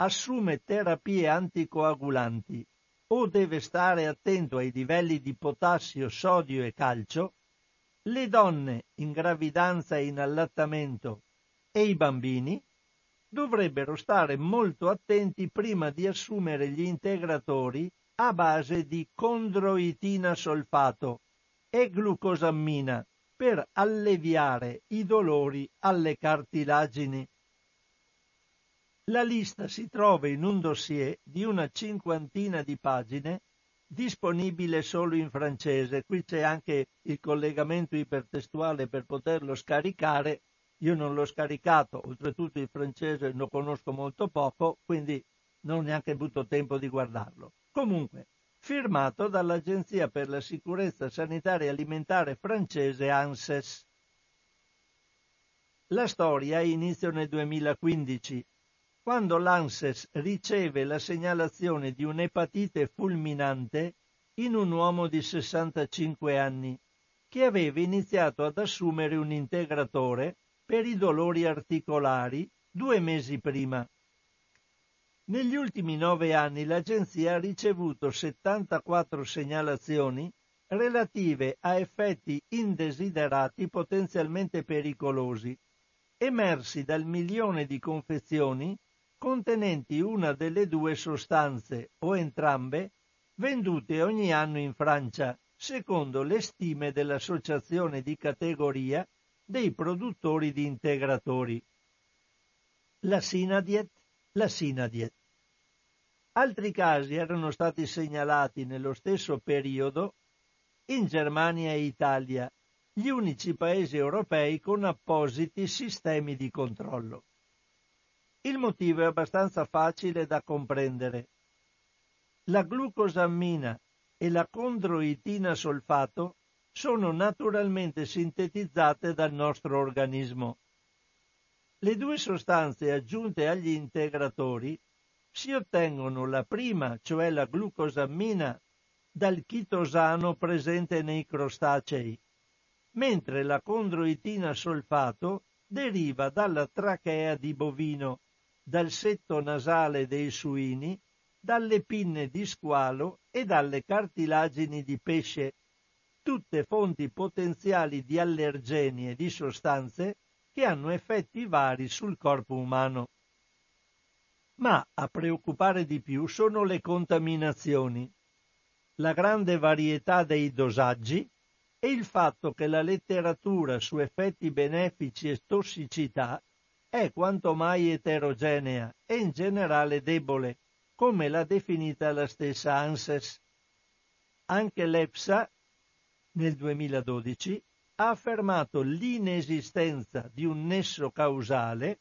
assume terapie anticoagulanti o deve stare attento ai livelli di potassio, sodio e calcio, le donne in gravidanza e in allattamento e i bambini dovrebbero stare molto attenti prima di assumere gli integratori a base di condroitina solfato e glucosammina, per alleviare i dolori alle cartilagini. La lista si trova in un dossier di una cinquantina di pagine, disponibile solo in francese. Qui c'è anche il collegamento ipertestuale per poterlo scaricare. Io non l'ho scaricato, oltretutto il francese lo conosco molto poco, quindi non ho neanche avuto tempo di guardarlo. Comunque, firmato dall'Agenzia per la Sicurezza Sanitaria Alimentare francese ANSES. La storia inizia nel duemilaquindici, quando l'ANSES riceve la segnalazione di un'epatite fulminante in un uomo di sessantacinque anni che aveva iniziato ad assumere un integratore per i dolori articolari due mesi prima. Negli ultimi nove anni l'agenzia ha ricevuto settantaquattro segnalazioni relative a effetti indesiderati potenzialmente pericolosi, emersi dal milione di confezioni contenenti una delle due sostanze o entrambe vendute ogni anno in Francia, secondo le stime dell'associazione di categoria dei produttori di integratori. La Sinadiet, la Sinadiet. Altri casi erano stati segnalati nello stesso periodo in Germania e Italia, gli unici paesi europei con appositi sistemi di controllo. Il motivo è abbastanza facile da comprendere. La glucosammina e la condroitina solfato sono naturalmente sintetizzate dal nostro organismo. Le due sostanze aggiunte agli integratori si ottengono la prima, cioè la glucosammina, dal chitosano presente nei crostacei, mentre la condroitina solfato deriva dalla trachea di bovino, dal setto nasale dei suini, dalle pinne di squalo e dalle cartilagini di pesce, tutte fonti potenziali di allergeni e di sostanze che hanno effetti vari sul corpo umano. Ma a preoccupare di più sono le contaminazioni, la grande varietà dei dosaggi e il fatto che la letteratura su effetti benefici e tossicità è quanto mai eterogenea e in generale debole, come l'ha definita la stessa ANSES. Anche l'EFSA, nel duemiladodici, ha affermato l'inesistenza di un nesso causale,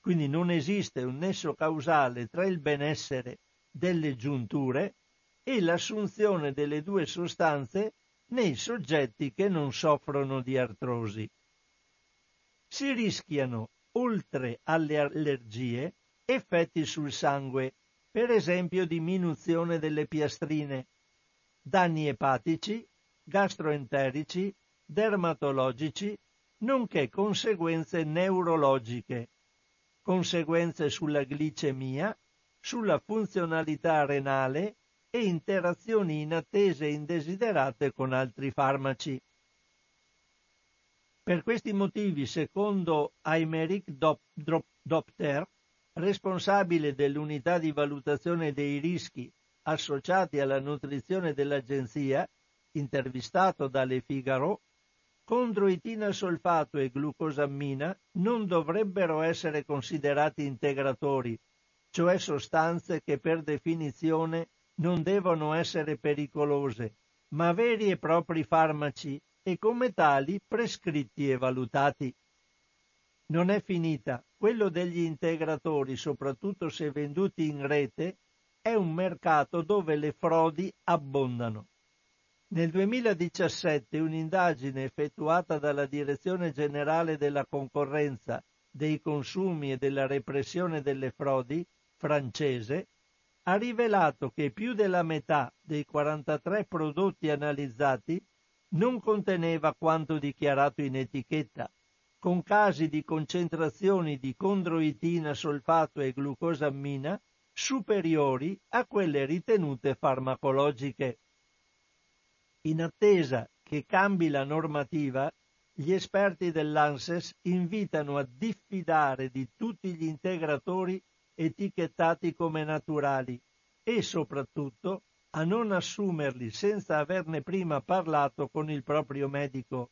quindi non esiste un nesso causale tra il benessere delle giunture e l'assunzione delle due sostanze nei soggetti che non soffrono di artrosi. Si rischiano, oltre alle allergie, effetti sul sangue, per esempio diminuzione delle piastrine, danni epatici, gastroenterici, dermatologici, nonché conseguenze neurologiche, conseguenze sulla glicemia, sulla funzionalità renale e interazioni inattese e indesiderate con altri farmaci. Per questi motivi, secondo Aymeric Dopter, responsabile dell'unità di valutazione dei rischi associati alla nutrizione dell'agenzia, intervistato da Le Figaro, condroitina solfato e glucosammina non dovrebbero essere considerati integratori, cioè sostanze che per definizione non devono essere pericolose, ma veri e propri farmaci e come tali prescritti e valutati. Non è finita. Quello degli integratori, soprattutto se venduti in rete, è un mercato dove le frodi abbondano. Nel duemiladiciassette un'indagine effettuata dalla Direzione Generale della Concorrenza, dei Consumi e della Repressione delle Frodi francese ha rivelato che più della metà dei quarantatré prodotti analizzati non conteneva quanto dichiarato in etichetta, con casi di concentrazioni di condroitina, solfato e glucosammina superiori a quelle ritenute farmacologiche. In attesa che cambi la normativa, gli esperti dell'ANSES invitano a diffidare di tutti gli integratori etichettati come naturali e soprattutto a non assumerli senza averne prima parlato con il proprio medico.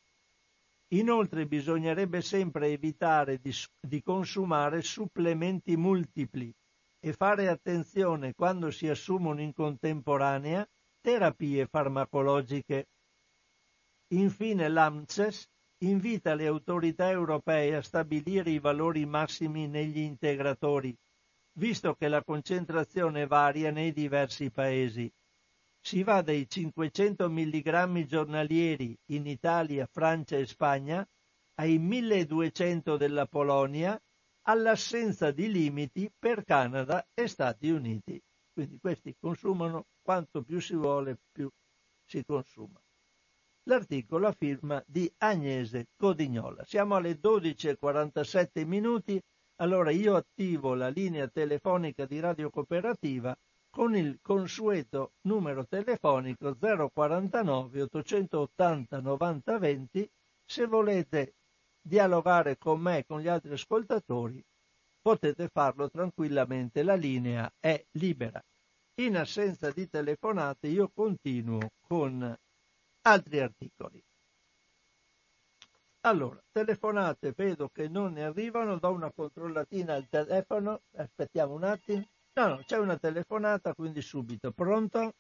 Inoltre bisognerebbe sempre evitare di, di consumare supplementi multipli e fare attenzione quando si assumono in contemporanea terapie farmacologiche. Infine l'ANSES invita le autorità europee a stabilire i valori massimi negli integratori, visto che la concentrazione varia nei diversi paesi. Si va dai cinquecento milligrammi giornalieri in Italia, Francia e Spagna ai milleduecento della Polonia, all'assenza di limiti per Canada e Stati Uniti. Quindi questi consumano quanto più si vuole, più si consuma. L'articolo a firma di Agnese Codignola. Siamo alle dodici e quarantasette minuti, allora io attivo la linea telefonica di Radio Cooperativa con il consueto numero telefonico zero quarantanove ottocentottanta novanta venti. Se volete dialogare con me e con gli altri ascoltatori potete farlo tranquillamente, la linea è libera. In assenza di telefonate io continuo con altri articoli. Allora, telefonate, vedo che non ne arrivano, do una controllatina al telefono, aspettiamo un attimo. No, no, c'è una telefonata, quindi subito. Pronto?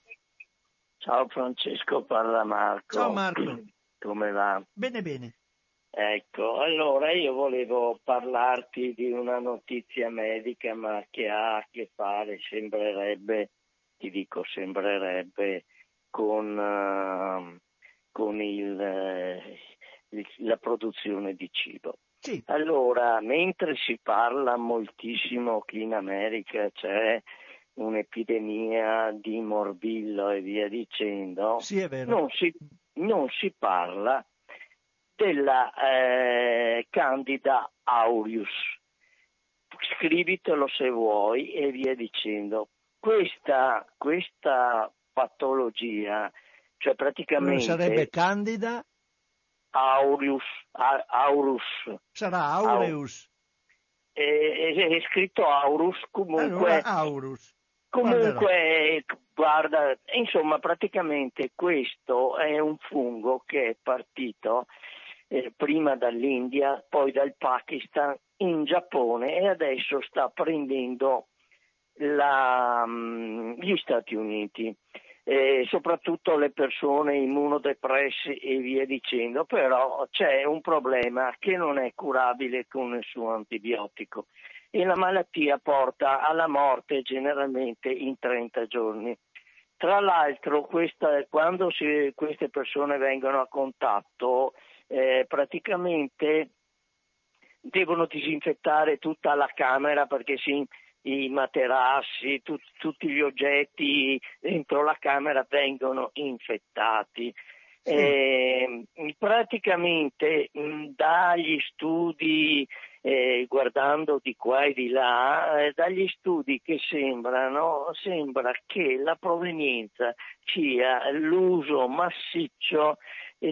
Ciao Francesco, parla Marco. Ciao Marco. Come va? Bene, bene. Ecco, allora io volevo parlarti di una notizia medica, ma che ha a che fare, sembrerebbe, ti dico sembrerebbe, con... Uh, con il, eh, la produzione di cibo. Sì. Allora, mentre si parla moltissimo che in America c'è un'epidemia di morbillo e via dicendo, sì, è vero. Non, si, non si parla della eh, Candida aureus. Scrivitelo se vuoi e via dicendo. Questa, questa patologia, cioè praticamente sarebbe Candida aureus, a, aureus. Sarà aureus. Au, è, è, è scritto aureus, comunque allora, aureus. Comunque guarda, insomma, praticamente questo è un fungo che è partito eh, prima dall'India, poi dal Pakistan, in Giappone e adesso sta prendendo la, gli Stati Uniti. Eh, soprattutto le persone immunodepresse e via dicendo, però c'è un problema che non è curabile con nessun antibiotico e la malattia porta alla morte generalmente in trenta giorni. Tra l'altro questa, quando si, queste persone vengono a contatto eh, praticamente devono disinfettare tutta la camera, perché si i materassi, tu, tutti gli oggetti dentro la camera vengono infettati. Sì. Eh, praticamente mh, dagli studi, eh, guardando di qua e di là, eh, dagli studi che sembrano, sembra che la provenienza sia l'uso massiccio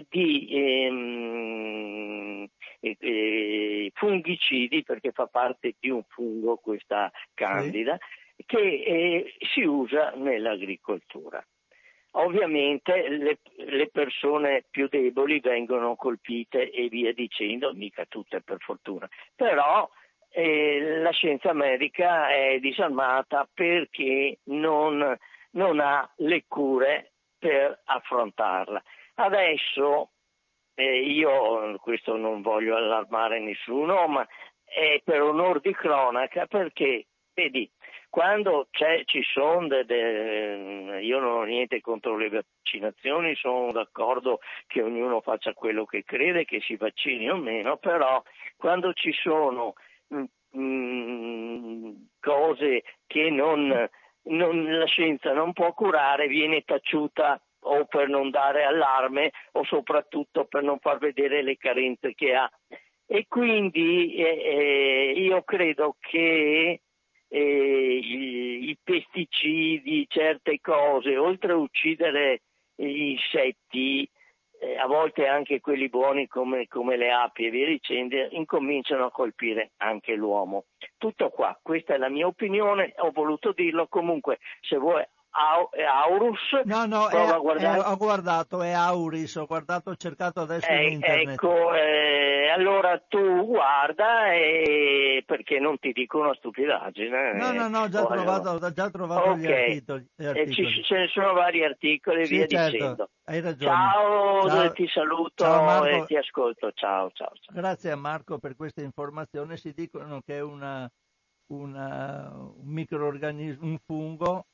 di ehm, eh, eh, fungicidi, perché fa parte di un fungo questa Candida, sì, che eh, si usa nell'agricoltura. Ovviamente le, le persone più deboli vengono colpite e via dicendo, mica tutte per fortuna, però eh, la scienza medica è disarmata perché non, non ha le cure per affrontarla. Adesso eh, io questo non voglio allarmare nessuno, ma è per onor di cronaca, perché vedi, quando c'è, ci sono de, de, io non ho niente contro le vaccinazioni, sono d'accordo che ognuno faccia quello che crede, che si vaccini o meno, però quando ci sono mh, mh, cose che non, non la scienza non può curare, viene tacciuta, o per non dare allarme, o soprattutto per non far vedere le carenze che ha. E quindi eh, io credo che eh, i, i pesticidi, certe cose, oltre a uccidere gli insetti, eh, a volte anche quelli buoni come, come le api e via dicendo, incominciano a colpire anche l'uomo. Tutto qua, questa è la mia opinione, ho voluto dirlo. Comunque, se vuoi Aurus, no, no, è, è, ho guardato, è Auris, ho guardato, ho cercato adesso eh, in internet. Ecco, eh, allora tu guarda, e perché non ti dico una stupidaggine. No, no, no, ho già trovato, ho già trovato okay. gli articoli. Gli articoli. Eh, ci, ce ne sono vari articoli e sì, via certo, dicendo. Hai ragione. Ciao, ciao, ti saluto, ciao, e ti ascolto. Ciao, ciao, ciao. Grazie a Marco per questa informazione. Si dicono che è una, una, un microorganismo, un fungo.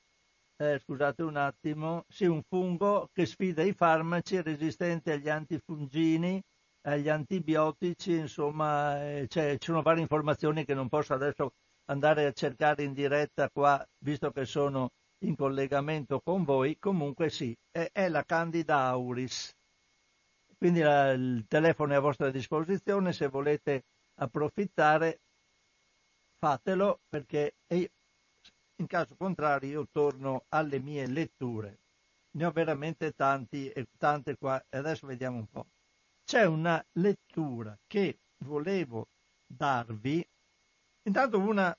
Eh, scusate un attimo, sì, un fungo che sfida i farmaci, resistente agli antifungini, eh, gli antibiotici, insomma, eh, cioè, ci sono varie informazioni che non posso adesso andare a cercare in diretta qua, visto che sono in collegamento con voi. Comunque sì, è, è la Candida auris. Quindi la, il telefono è a vostra disposizione, se volete approfittare fatelo, perché io, in caso contrario, io torno alle mie letture. Ne ho veramente tanti e tante qua. Adesso vediamo un po'. C'è una lettura che volevo darvi. Intanto una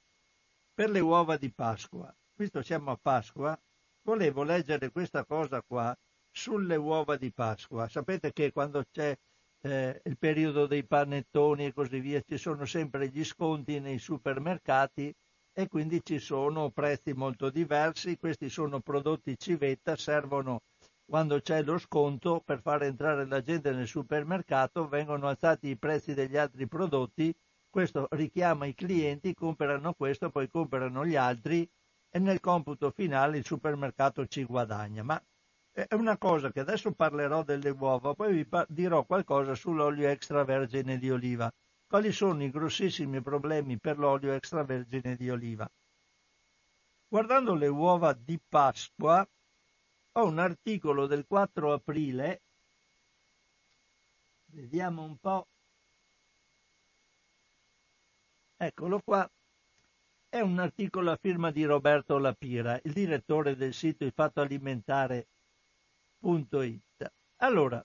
per le uova di Pasqua. Visto siamo a Pasqua, volevo leggere questa cosa qua sulle uova di Pasqua. Sapete che quando c'è eh, il periodo dei panettoni e così via, ci sono sempre gli sconti nei supermercati e quindi ci sono prezzi molto diversi. Questi sono prodotti civetta, servono quando c'è lo sconto per far entrare la gente nel supermercato, vengono alzati i prezzi degli altri prodotti, questo richiama i clienti, comprano questo, poi comprano gli altri e nel computo finale il supermercato ci guadagna. Ma è una cosa che adesso parlerò delle uova, poi vi par- dirò qualcosa sull'olio extravergine di oliva. Quali sono i grossissimi problemi per l'olio extravergine di oliva? Guardando le uova di Pasqua, ho un articolo del quattro aprile, vediamo un po', eccolo qua. È un articolo a firma di Roberto Lapira, il direttore del sito il fatto alimentare punto it. Allora,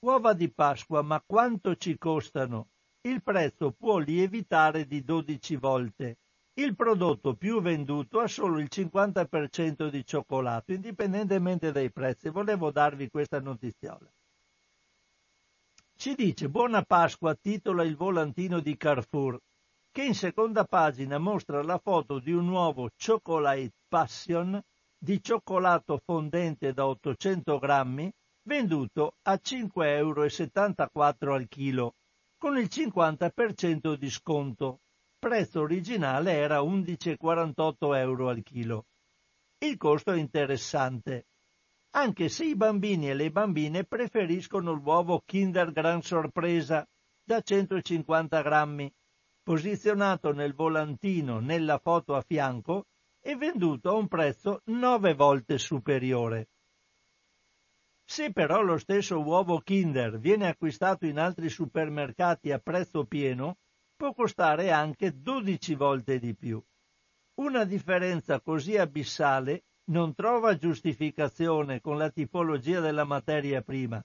uova di Pasqua, ma quanto ci costano? Il prezzo può lievitare di dodici volte. Il prodotto più venduto ha solo il cinquanta per cento di cioccolato, indipendentemente dai prezzi. Volevo darvi questa notiziola. Ci dice: buona Pasqua, titola il volantino di Carrefour, che in seconda pagina mostra la foto di un nuovo Chocolate Passion di cioccolato fondente da ottocento grammi, venduto a cinque virgola settantaquattro euro al chilo, con il cinquanta per cento di sconto. Prezzo originale era undici virgola quarantotto euro al chilo. Il costo è interessante, anche se i bambini e le bambine preferiscono l'uovo Kinder Gran Sorpresa da centocinquanta grammi, posizionato nel volantino nella foto a fianco e venduto a un prezzo nove volte superiore. Se però lo stesso uovo Kinder viene acquistato in altri supermercati a prezzo pieno, può costare anche dodici volte di più. Una differenza così abissale non trova giustificazione con la tipologia della materia prima.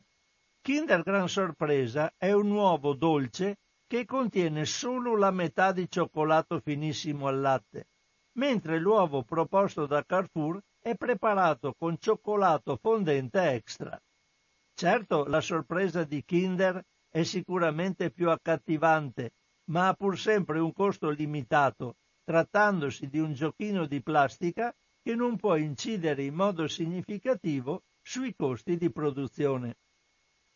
Kinder Gran Sorpresa è un uovo dolce che contiene solo la metà di cioccolato finissimo al latte, mentre l'uovo proposto da Carrefour è preparato con cioccolato fondente extra. Certo, la sorpresa di Kinder è sicuramente più accattivante, ma ha pur sempre un costo limitato, trattandosi di un giochino di plastica che non può incidere in modo significativo sui costi di produzione.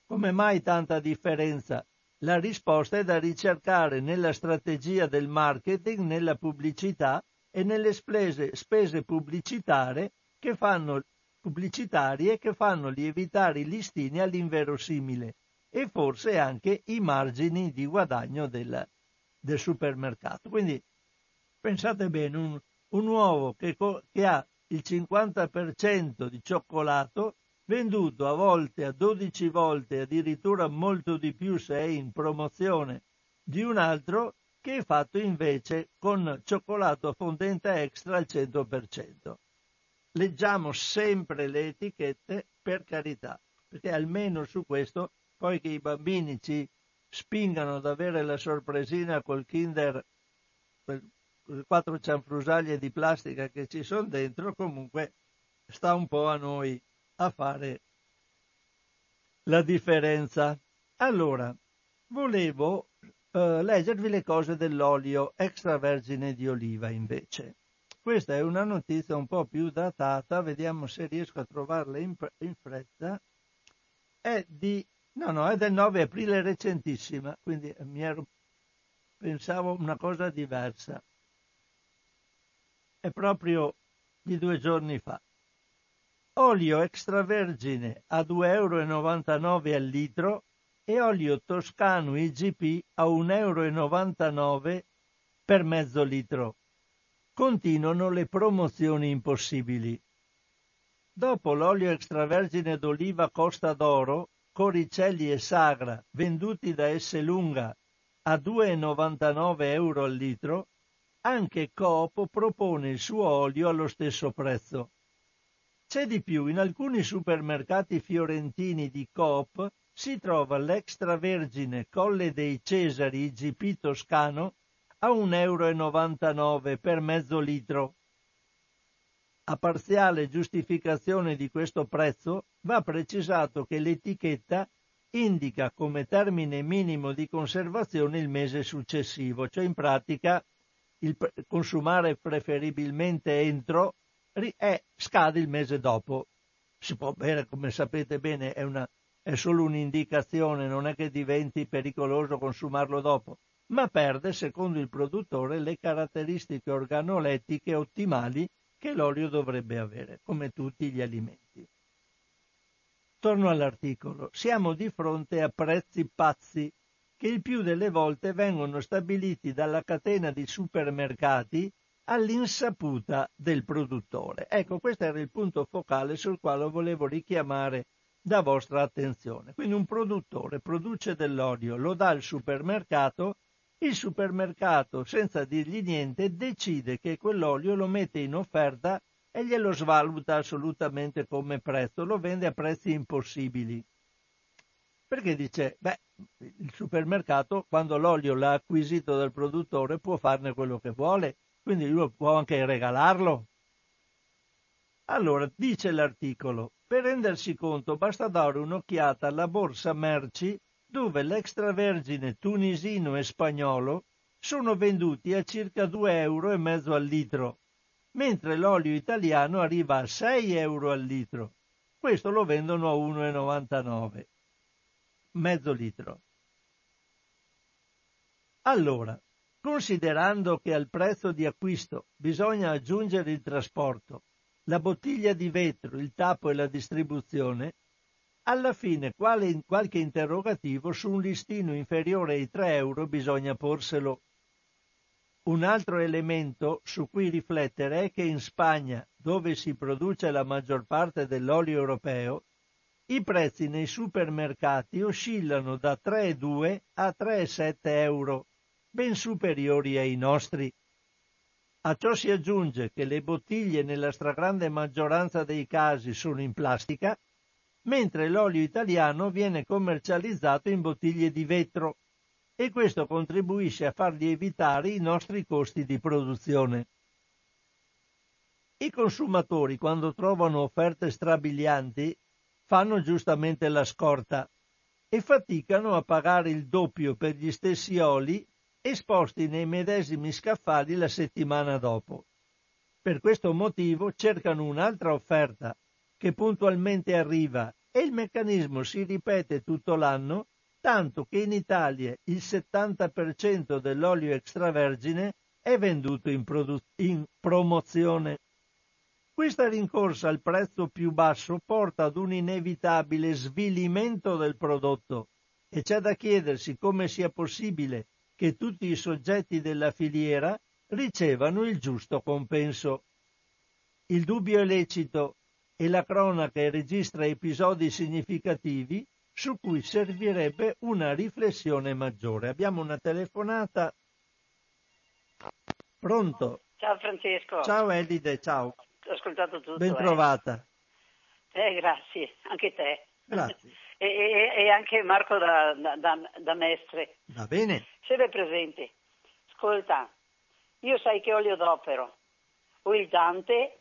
Come mai tanta differenza? La risposta è da ricercare nella strategia del marketing, nella pubblicità e nelle spese, spese pubblicitarie che fanno, pubblicitarie che fanno lievitare i listini all'inverosimile e forse anche i margini di guadagno del, del supermercato. Quindi pensate bene, un, un uovo che, che ha il cinquanta per cento di cioccolato, venduto a volte a dodici volte, addirittura molto di più se è in promozione, di un altro che è fatto invece con cioccolato fondente extra al cento per cento. Leggiamo sempre le etichette, per carità, perché almeno su questo, poi che i bambini ci spingano ad avere la sorpresina col Kinder, le quattro cianfrusaglie di plastica che ci sono dentro, comunque sta un po' a noi a fare la differenza. Allora, volevo eh, leggervi le cose dell'olio extravergine di oliva invece. Questa è una notizia un po' più datata, vediamo se riesco a trovarla in, in fretta. È di no, no, è del nove aprile, recentissima, quindi mi ero, pensavo una cosa diversa. È proprio di due giorni fa. Olio extravergine a due virgola novantanove euro al litro e olio toscano I G P a un euro e novantanove per mezzo litro. Continuano le promozioni impossibili. Dopo l'olio extravergine d'oliva Costa d'Oro, Coricelli e Sagra, venduti da Esselunga a due e novantanove euro al litro, anche Coop propone il suo olio allo stesso prezzo. C'è di più, in alcuni supermercati fiorentini di Coop si trova l'extravergine Colle dei Cesari I G P toscano a un euro e novantanove per mezzo litro. A parziale giustificazione di questo prezzo va precisato che l'etichetta indica come termine minimo di conservazione il mese successivo, cioè in pratica il pre- consumare preferibilmente entro ri- è, scade il mese dopo. Si può bere, come sapete bene, è, una, è solo un'indicazione, non è che diventi pericoloso consumarlo dopo, ma perde, secondo il produttore, le caratteristiche organolettiche ottimali che l'olio dovrebbe avere, come tutti gli alimenti. Torno all'articolo. Siamo di fronte a prezzi pazzi, che il più delle volte vengono stabiliti dalla catena di supermercati all'insaputa del produttore. Ecco, questo era il punto focale sul quale volevo richiamare la vostra attenzione. Quindi un produttore produce dell'olio, lo dà al supermercato. Il supermercato, senza dirgli niente, decide che quell'olio lo mette in offerta e glielo svaluta assolutamente come prezzo, lo vende a prezzi impossibili. Perché dice, beh, il supermercato, quando l'olio l'ha acquisito dal produttore, può farne quello che vuole, quindi lui può anche regalarlo. Allora, dice l'articolo, per rendersi conto basta dare un'occhiata alla borsa merci, dove l'extravergine tunisino e spagnolo sono venduti a circa due euro e mezzo al litro, mentre l'olio italiano arriva a sei euro al litro. Questo lo vendono a un euro e novantanove, mezzo litro. Allora, considerando che al prezzo di acquisto bisogna aggiungere il trasporto, la bottiglia di vetro, il tappo e la distribuzione, alla fine quale, qualche interrogativo su un listino inferiore ai tre euro bisogna porselo. Un altro elemento su cui riflettere è che in Spagna, dove si produce la maggior parte dell'olio europeo, i prezzi nei supermercati oscillano da tre virgola due a tre virgola sette euro, ben superiori ai nostri. A ciò si aggiunge che le bottiglie nella stragrande maggioranza dei casi sono in plastica, mentre l'olio italiano viene commercializzato in bottiglie di vetro, e questo contribuisce a far lievitare i nostri costi di produzione. I consumatori, quando trovano offerte strabilianti, fanno giustamente la scorta e faticano a pagare il doppio per gli stessi oli esposti nei medesimi scaffali la settimana dopo. Per questo motivo cercano un'altra offerta, che puntualmente arriva, e il meccanismo si ripete tutto l'anno, tanto che in Italia il settanta per cento dell'olio extravergine è venduto in, produ- in promozione. Questa rincorsa al prezzo più basso porta ad un inevitabile svilimento del prodotto, e c'è da chiedersi come sia possibile che tutti i soggetti della filiera ricevano il giusto compenso. Il dubbio è lecito, e la cronaca registra episodi significativi su cui servirebbe una riflessione maggiore. Abbiamo una telefonata. Pronto? Ciao Francesco. Ciao Elide, ciao. Ho ascoltato tutto. Ben trovata. Eh, eh grazie, anche te. Grazie. E, e, e anche Marco da, da, da Mestre. Va bene. Sempre presente. Ascolta, io sai che olio d'opero, o il Dante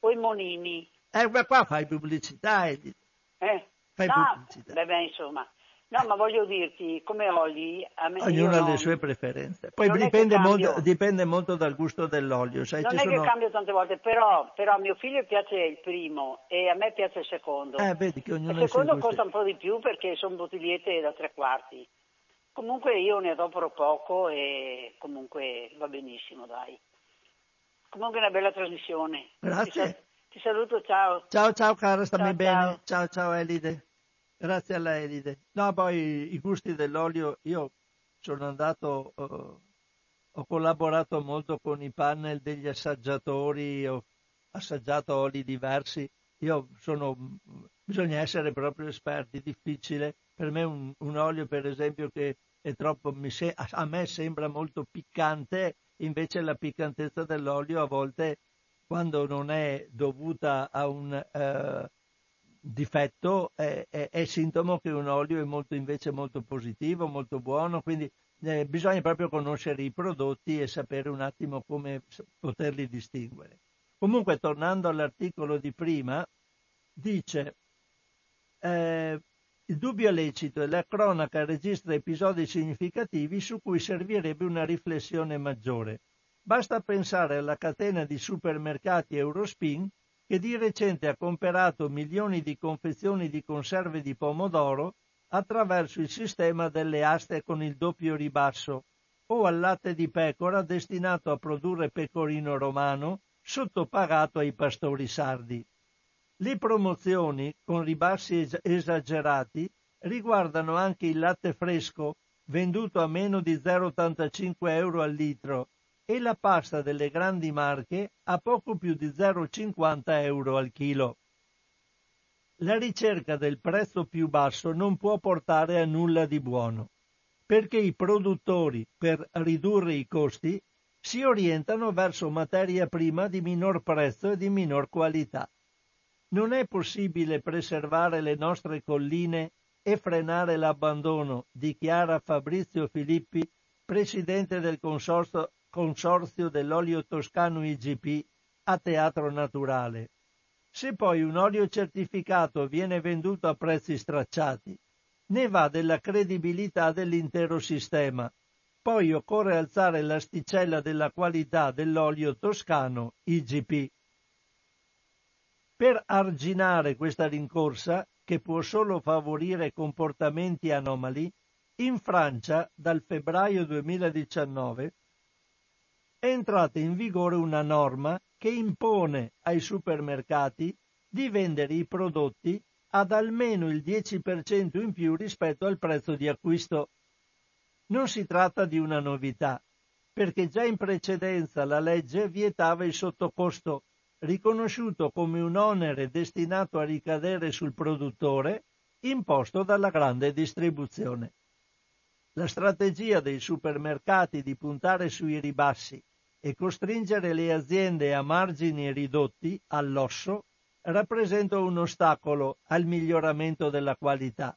o i Monini. Eh, ma qua fai pubblicità, Edith. Eh? Fai no, pubblicità. Beh, beh, insomma. No, ma voglio dirti, come oli... A me Ognuno ha non... le sue preferenze. Poi dipende molto, dipende molto dal gusto dell'olio. Sai, non ci è sono... che cambio tante volte, però, però a mio figlio piace il primo e a me piace il secondo. Eh, vedi che ognuno il secondo costa un po' di più perché sono bottigliette da tre quarti. Comunque io ne adopero poco e comunque va benissimo, dai. Comunque una bella trasmissione. Grazie. Ti saluto, ciao. Ciao, ciao cara, stammi ciao, bene. Ciao, ciao, ciao Elide. Grazie alla Elide. No, poi i gusti dell'olio, io sono andato, eh, ho collaborato molto con i panel degli assaggiatori, ho assaggiato oli diversi. Io sono, bisogna essere proprio esperti, difficile. Per me un, un olio, per esempio, che è troppo, mi se, a me sembra molto piccante, invece la piccantezza dell'olio a volte, quando non è dovuta a un eh, difetto, è, è, è sintomo che un olio è molto, invece molto positivo, molto buono, quindi eh, bisogna proprio conoscere i prodotti e sapere un attimo come poterli distinguere. Comunque, tornando all'articolo di prima, dice eh, il dubbio è lecito e la cronaca registra episodi significativi su cui servirebbe una riflessione maggiore. Basta pensare alla catena di supermercati Eurospin, che di recente ha comperato milioni di confezioni di conserve di pomodoro attraverso il sistema delle aste con il doppio ribasso, o al latte di pecora destinato a produrre pecorino romano, sottopagato ai pastori sardi. Le promozioni, con ribassi esagerati, riguardano anche il latte fresco, venduto a meno di zero virgola ottantacinque euro al litro, e la pasta delle grandi marche a poco più di zero virgola cinquanta euro al chilo. La ricerca del prezzo più basso non può portare a nulla di buono, perché i produttori, per ridurre i costi, si orientano verso materia prima di minor prezzo e di minor qualità. Non è possibile preservare le nostre colline e frenare l'abbandono, dichiara Fabrizio Filippi, presidente del consorzio Consorzio dell'olio toscano I G P, a Teatro Naturale. Se poi un olio certificato viene venduto a prezzi stracciati, ne va della credibilità dell'intero sistema. Poi occorre alzare l'asticella della qualità dell'olio toscano I G P. Per arginare questa rincorsa, che può solo favorire comportamenti anomali, in Francia, dal febbraio duemiladiciannove, è entrata in vigore una norma che impone ai supermercati di vendere i prodotti ad almeno il dieci per cento in più rispetto al prezzo di acquisto. Non si tratta di una novità, perché già in precedenza la legge vietava il sottocosto, riconosciuto come un onere destinato a ricadere sul produttore, imposto dalla grande distribuzione. La strategia dei supermercati di puntare sui ribassi e costringere le aziende a margini ridotti, all'osso, rappresenta un ostacolo al miglioramento della qualità.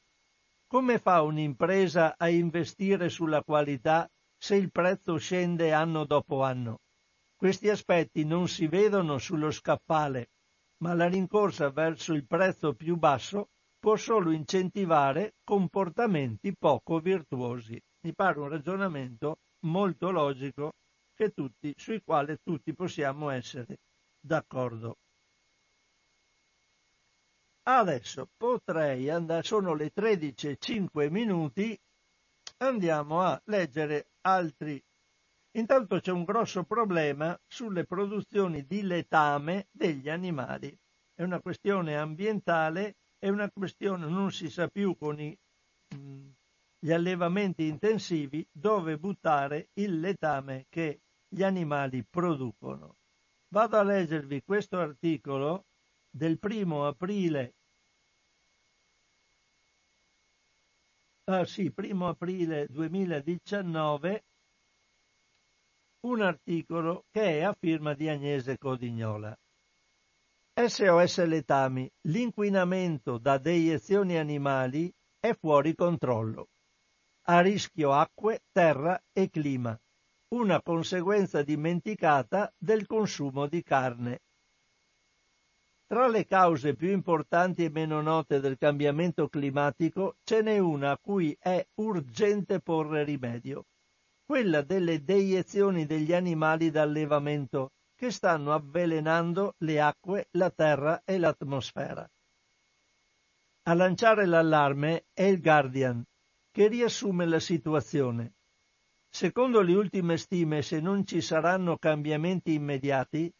Come fa un'impresa a investire sulla qualità se il prezzo scende anno dopo anno? Questi aspetti non si vedono sullo scaffale, ma la rincorsa verso il prezzo più basso può solo incentivare comportamenti poco virtuosi. Mi pare un ragionamento molto logico che tutti, sui quali tutti possiamo essere d'accordo. Adesso potrei andare, sono le tredici e cinque minuti, andiamo a leggere altri. Intanto c'è un grosso problema sulle produzioni di letame degli animali. È una questione ambientale. È una questione, non si sa più con i, mh, gli allevamenti intensivi dove buttare il letame che gli animali producono. Vado a leggervi questo articolo del primo aprile. Ah sì, primo aprile duemiladiciannove, un articolo che è a firma di Agnese Codignola. S O S Letami, l'inquinamento da deiezioni animali è fuori controllo. A rischio acque, terra e clima, una conseguenza dimenticata del consumo di carne. Tra le cause più importanti e meno note del cambiamento climatico ce n'è una a cui è urgente porre rimedio, quella delle deiezioni degli animali da allevamento, che stanno avvelenando le acque, la terra e l'atmosfera. A lanciare l'allarme è il Guardian, che riassume la situazione. Secondo le ultime stime, se non ci saranno cambiamenti immediati,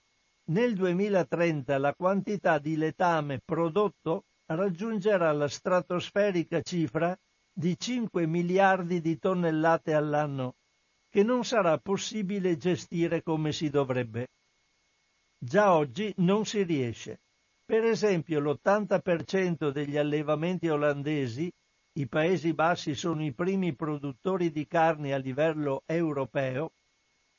nel duemilatrenta la quantità di letame prodotto raggiungerà la stratosferica cifra di cinque miliardi di tonnellate all'anno, che non sarà possibile gestire come si dovrebbe. Già oggi non si riesce. Per esempio l'ottanta per cento degli allevamenti olandesi, i Paesi Bassi sono i primi produttori di carni a livello europeo,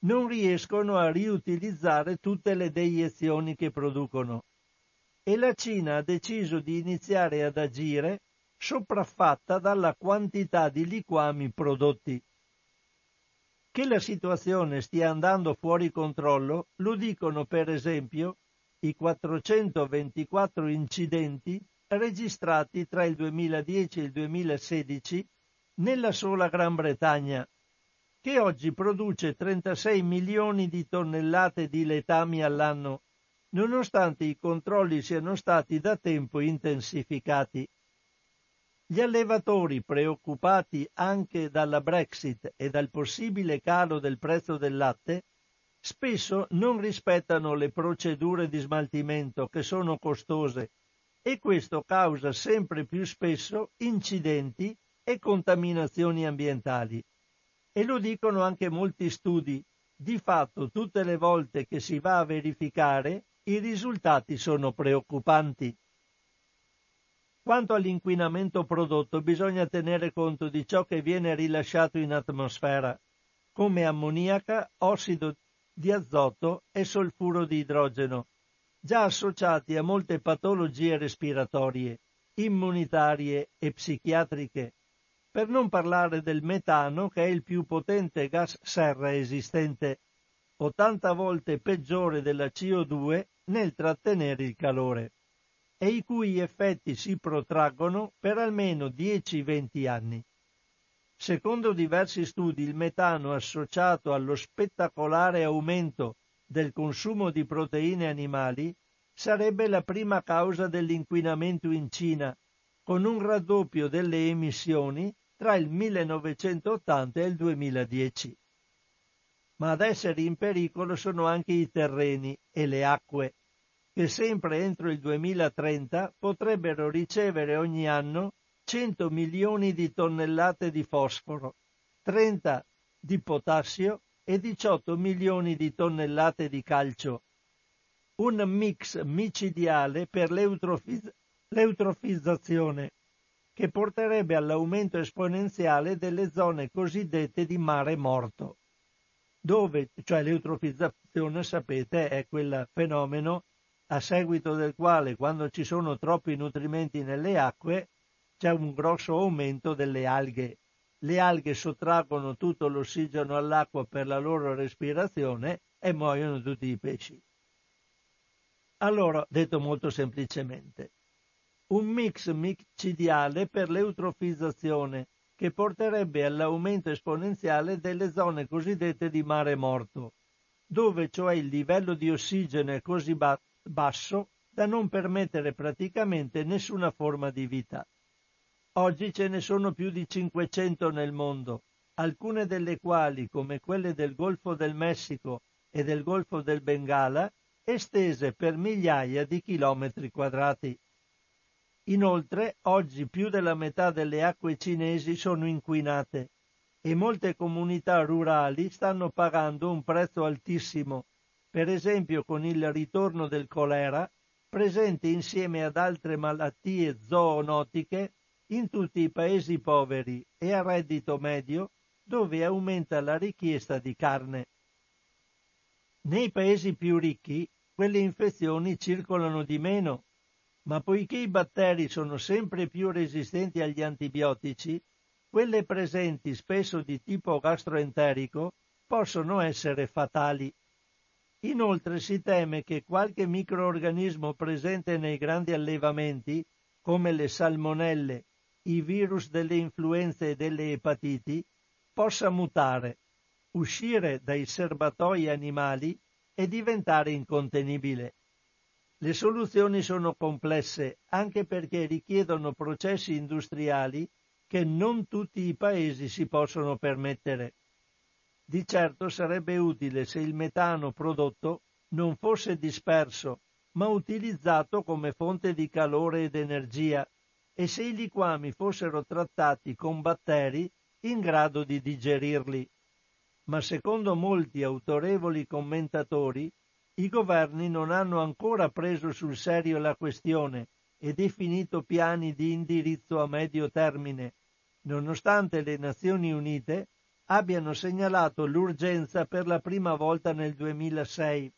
non riescono a riutilizzare tutte le deiezioni che producono. E la Cina ha deciso di iniziare ad agire sopraffatta dalla quantità di liquami prodotti. Che la situazione stia andando fuori controllo lo dicono per esempio i quattrocentoventiquattro incidenti registrati tra il duemiladieci e il duemilasedici nella sola Gran Bretagna, che oggi produce trentasei milioni di tonnellate di letami all'anno, nonostante i controlli siano stati da tempo intensificati. Gli allevatori, preoccupati anche dalla Brexit e dal possibile calo del prezzo del latte, spesso non rispettano le procedure di smaltimento che sono costose e questo causa sempre più spesso incidenti e contaminazioni ambientali. E lo dicono anche molti studi. Di fatto tutte le volte che si va a verificare i risultati sono preoccupanti. Quanto all'inquinamento prodotto, bisogna tenere conto di ciò che viene rilasciato in atmosfera, come ammoniaca, ossido di azoto e solfuro di idrogeno, già associati a molte patologie respiratorie, immunitarie e psichiatriche, per non parlare del metano, che è il più potente gas serra esistente, ottanta volte peggiore della C O due nel trattenere il calore, e i cui effetti si protraggono per almeno dieci venti anni. Secondo diversi studi, il metano associato allo spettacolare aumento del consumo di proteine animali sarebbe la prima causa dell'inquinamento in Cina, con un raddoppio delle emissioni tra il millenovecentottanta e il duemiladieci. Ma ad essere in pericolo sono anche i terreni e le acque, che sempre entro il duemilatrenta potrebbero ricevere ogni anno cento milioni di tonnellate di fosforo, trenta di potassio e diciotto milioni di tonnellate di calcio. Un mix micidiale per l'eutrofiz- l'eutrofizzazione, che porterebbe all'aumento esponenziale delle zone cosiddette di mare morto, dove, cioè l'eutrofizzazione, sapete, è quel fenomeno a seguito del quale, quando ci sono troppi nutrimenti nelle acque, c'è un grosso aumento delle alghe. Le alghe sottraggono tutto l'ossigeno all'acqua per la loro respirazione e muoiono tutti i pesci. Allora, detto molto semplicemente, un mix micidiale per l'eutrofizzazione, che porterebbe all'aumento esponenziale delle zone cosiddette di mare morto, dove cioè il livello di ossigeno è così basso basso da non permettere praticamente nessuna forma di vita. Oggi ce ne sono più di cinquecento nel mondo, alcune delle quali, come quelle del Golfo del Messico e del Golfo del Bengala, estese per migliaia di chilometri quadrati. Inoltre, oggi più della metà delle acque cinesi sono inquinate e molte comunità rurali stanno pagando un prezzo altissimo, per esempio con il ritorno del colera, presente insieme ad altre malattie zoonotiche in tutti i paesi poveri e a reddito medio, dove aumenta la richiesta di carne. Nei paesi più ricchi quelle infezioni circolano di meno, ma poiché i batteri sono sempre più resistenti agli antibiotici, quelle presenti spesso di tipo gastroenterico possono essere fatali. Inoltre si teme che qualche microorganismo presente nei grandi allevamenti, come le salmonelle, i virus delle influenze e delle epatiti, possa mutare, uscire dai serbatoi animali e diventare incontenibile. Le soluzioni sono complesse, anche perché richiedono processi industriali che non tutti i paesi si possono permettere. Di certo sarebbe utile se il metano prodotto non fosse disperso ma utilizzato come fonte di calore ed energia, e se i liquami fossero trattati con batteri in grado di digerirli. Ma secondo molti autorevoli commentatori, i governi non hanno ancora preso sul serio la questione e definito piani di indirizzo a medio termine, nonostante le Nazioni Unite abbiano segnalato l'urgenza per la prima volta nel duemilasei.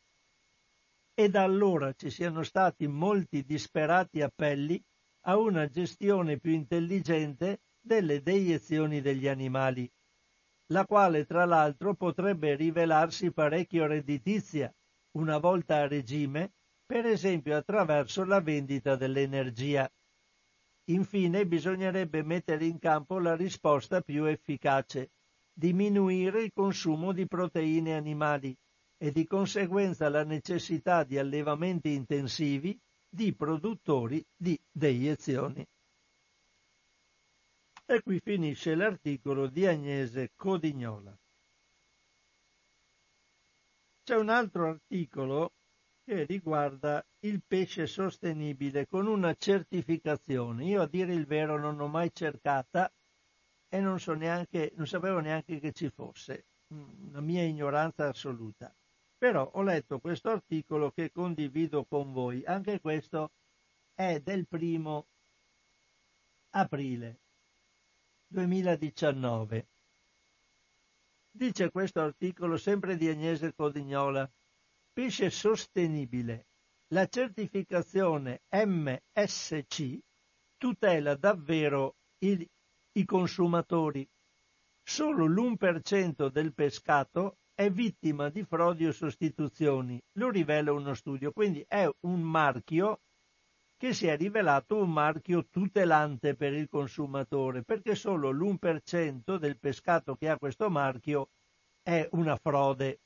E da allora ci siano stati molti disperati appelli a una gestione più intelligente delle deiezioni degli animali, la quale tra l'altro potrebbe rivelarsi parecchio redditizia, una volta a regime, per esempio attraverso la vendita dell'energia. Infine bisognerebbe mettere in campo la risposta più efficace, diminuire il consumo di proteine animali e di conseguenza la necessità di allevamenti intensivi di produttori di deiezioni. E qui finisce l'articolo di Agnese Codignola. C'è un altro articolo che riguarda il pesce sostenibile con una certificazione. Io a dire il vero non l'ho mai cercata e non so neanche, non sapevo neanche che ci fosse, una mia ignoranza assoluta. Però ho letto questo articolo che condivido con voi, anche questo è del primo aprile duemiladiciannove. Dice questo articolo sempre di Agnese Codignola: pesce sostenibile, la certificazione M S C tutela davvero il, i consumatori. Solo l'uno per cento del pescato è vittima di frodi o sostituzioni, lo rivela uno studio. Quindi è un marchio che si è rivelato un marchio tutelante per il consumatore, perché solo l'uno per cento del pescato che ha questo marchio è una frode.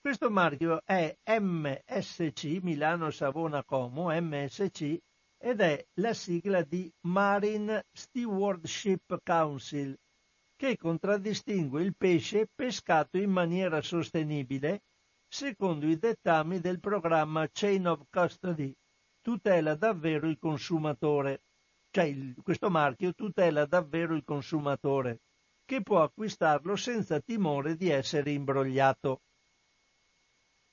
Questo marchio è M S C, Milano Savona Como, M S C, ed è la sigla di Marine Stewardship Council, che contraddistingue il pesce pescato in maniera sostenibile secondo i dettami del programma Chain of Custody. Tutela davvero il consumatore, cioè il, questo marchio tutela davvero il consumatore, che può acquistarlo senza timore di essere imbrogliato.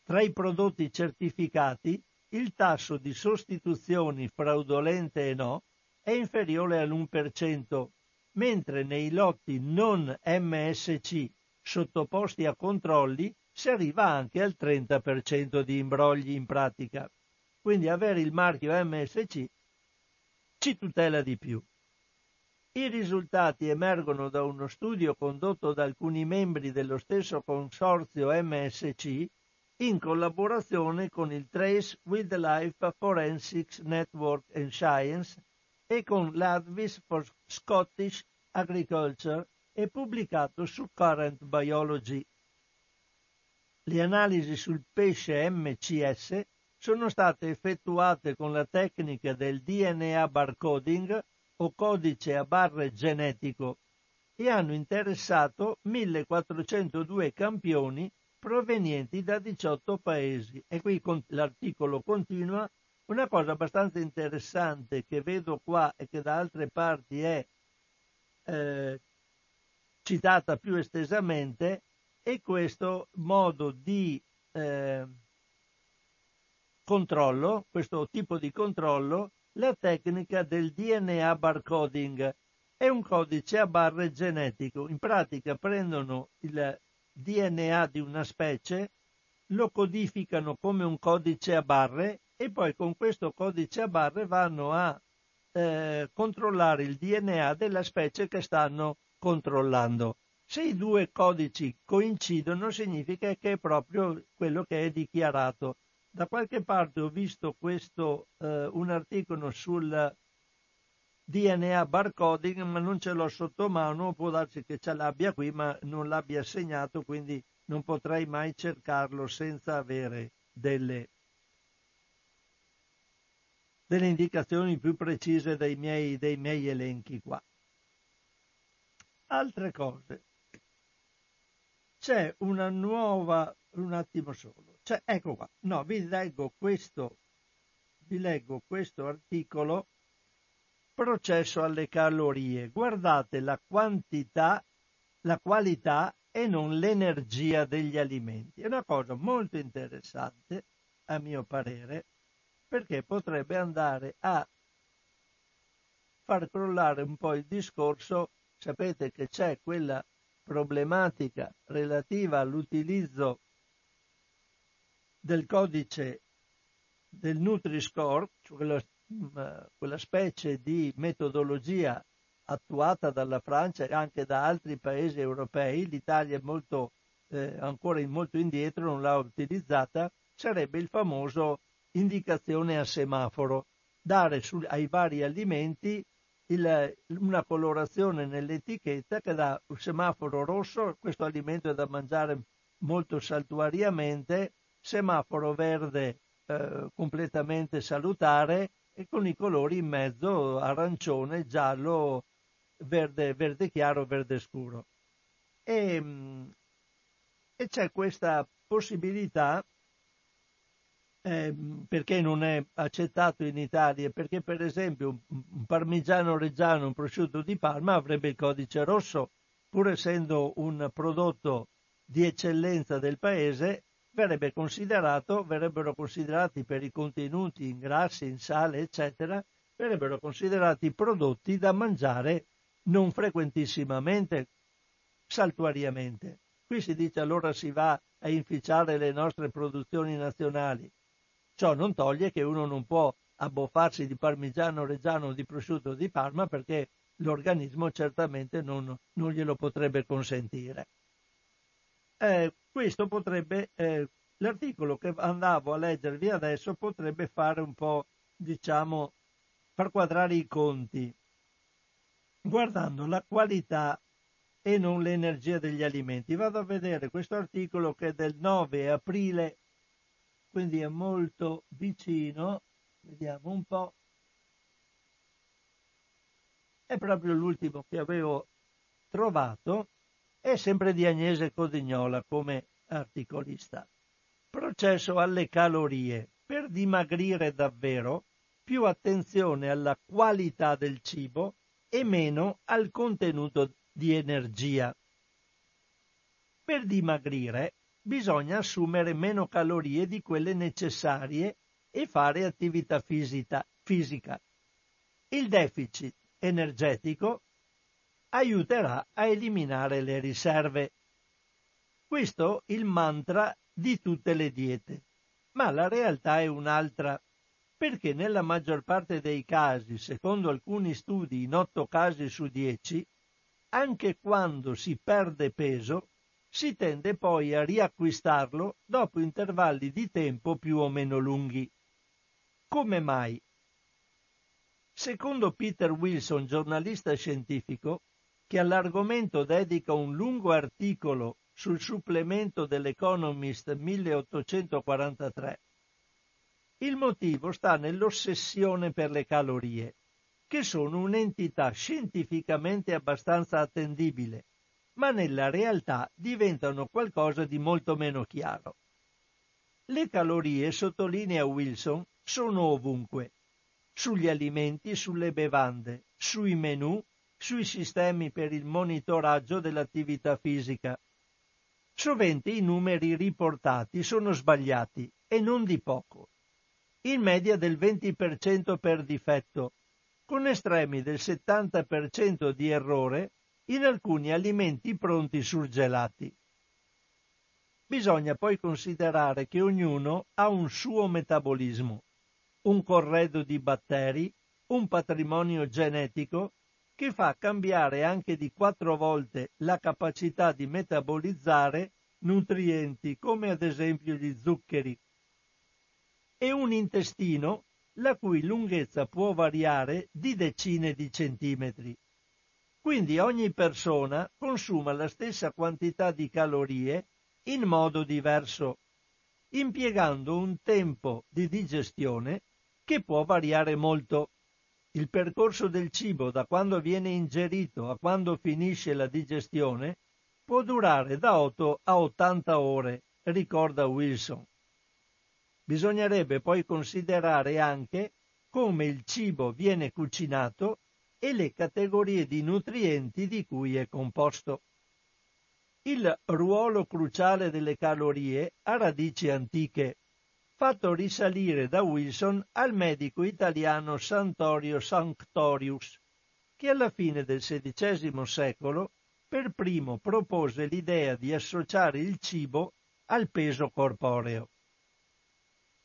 Tra i prodotti certificati, il tasso di sostituzioni fraudolente e no è inferiore all'uno per cento, mentre nei lotti non M S C sottoposti a controlli si arriva anche al trenta per cento di imbrogli in pratica. Quindi avere il marchio M S C ci tutela di più. I risultati emergono da uno studio condotto da alcuni membri dello stesso consorzio M S C in collaborazione con il Trace Wildlife Forensics Network and Science e con l'Advice for Scottish Agriculture e pubblicato su Current Biology. Le analisi sul pesce M C S sono state effettuate con la tecnica del D N A barcoding o codice a barre genetico e hanno interessato millequattrocentodue campioni provenienti da diciotto paesi. E qui l'articolo continua. Una cosa abbastanza interessante che vedo qua e che da altre parti è eh, citata più estesamente è questo modo di eh, controllo, questo tipo di controllo, la tecnica del D N A barcoding. È un codice a barre genetico. In pratica prendono il D N A di una specie, lo codificano come un codice a barre e poi con questo codice a barre vanno a eh, controllare il D N A della specie che stanno controllando. Se i due codici coincidono significa che è proprio quello che è dichiarato. Da qualche parte ho visto questo eh, un articolo sul D N A barcoding, ma non ce l'ho sotto mano, può darsi che ce l'abbia qui ma non l'abbia segnato, quindi non potrei mai cercarlo senza avere delle delle indicazioni più precise dei miei, dei miei elenchi qua. Altre cose. C'è una nuova... un attimo solo. C'è, ecco qua. No, vi leggo questo ti leggo questo articolo, processo alle calorie. Guardate la quantità, la qualità e non l'energia degli alimenti. È una cosa molto interessante, a mio parere, perché potrebbe andare a far crollare un po' il discorso. Sapete che c'è quella problematica relativa all'utilizzo del codice del Nutri-Score, cioè quella, mh, quella specie di metodologia attuata dalla Francia e anche da altri paesi europei. L'Italia è molto, eh, ancora molto indietro, non l'ha utilizzata. Sarebbe il famoso indicazione a semaforo, dare su, ai vari alimenti il, una colorazione nell'etichetta che dà un semaforo rosso, questo alimento è da mangiare molto saltuariamente, semaforo verde eh, completamente salutare, e con i colori in mezzo arancione, giallo, verde, verde chiaro, verde scuro. E, e c'è questa possibilità eh, perché non è accettato in Italia, perché per esempio un, un parmigiano reggiano, un prosciutto di Parma avrebbe il codice rosso, pur essendo un prodotto di eccellenza del paese. Verrebbe considerato, verrebbero considerati per i contenuti in grassi, in sale, eccetera, verrebbero considerati prodotti da mangiare non frequentissimamente, saltuariamente. Qui si dice allora si va a inficiare le nostre produzioni nazionali. Ciò non toglie che uno non può abboffarsi di parmigiano reggiano o di prosciutto di Parma, perché l'organismo certamente non, non glielo potrebbe consentire. Eh, questo potrebbe, eh, l'articolo che andavo a leggervi adesso potrebbe fare un po', diciamo, far quadrare i conti, guardando la qualità e non l'energia degli alimenti. Vado a vedere questo articolo che è del nove aprile, quindi è molto vicino, vediamo un po', è proprio l'ultimo che avevo trovato. È sempre di Agnese Codignola come articolista. Processo alle calorie. Per dimagrire davvero, più attenzione alla qualità del cibo e meno al contenuto di energia. Per dimagrire bisogna assumere meno calorie di quelle necessarie e fare attività fisica. Il deficit energetico aiuterà a eliminare le riserve. Questo è il mantra di tutte le diete, ma la realtà è un'altra, perché nella maggior parte dei casi, secondo alcuni studi in otto casi su dieci, anche quando si perde peso, si tende poi a riacquistarlo dopo intervalli di tempo più o meno lunghi. Come mai? Secondo Peter Wilson, giornalista scientifico, che all'argomento dedica un lungo articolo sul supplemento dell'Economist milleottocentoquarantatré. Il motivo sta nell'ossessione per le calorie, che sono un'entità scientificamente abbastanza attendibile, ma nella realtà diventano qualcosa di molto meno chiaro. Le calorie, sottolinea Wilson, sono ovunque, sugli alimenti, sulle bevande, sui menù, sui sistemi per il monitoraggio dell'attività fisica. Sovente i numeri riportati sono sbagliati, e non di poco, in media del venti per cento per difetto, con estremi del settanta per cento di errore in alcuni alimenti pronti surgelati. Bisogna poi considerare che ognuno ha un suo metabolismo, un corredo di batteri, un patrimonio genetico, che fa cambiare anche di quattro volte la capacità di metabolizzare nutrienti, come ad esempio gli zuccheri, e un intestino la cui lunghezza può variare di decine di centimetri. Quindi ogni persona consuma la stessa quantità di calorie in modo diverso, impiegando un tempo di digestione che può variare molto. Il percorso del cibo da quando viene ingerito a quando finisce la digestione può durare da otto a ottanta ore, ricorda Wilson. Bisognerebbe poi considerare anche come il cibo viene cucinato e le categorie di nutrienti di cui è composto. Il ruolo cruciale delle calorie ha radici antiche, fatto risalire da Wilson al medico italiano Santorio Sanctorius, che alla fine del sedicesimo secolo per primo propose l'idea di associare il cibo al peso corporeo.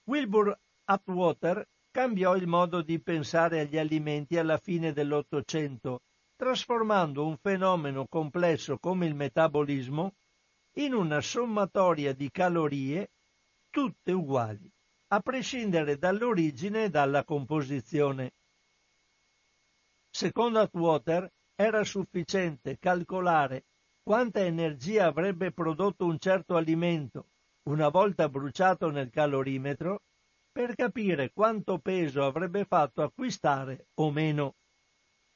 Wilbur Atwater cambiò il modo di pensare agli alimenti alla fine dell'Ottocento, trasformando un fenomeno complesso come il metabolismo in una sommatoria di calorie tutte uguali, a prescindere dall'origine e dalla composizione. Secondo Atwater era sufficiente calcolare quanta energia avrebbe prodotto un certo alimento una volta bruciato nel calorimetro per capire quanto peso avrebbe fatto acquistare o meno.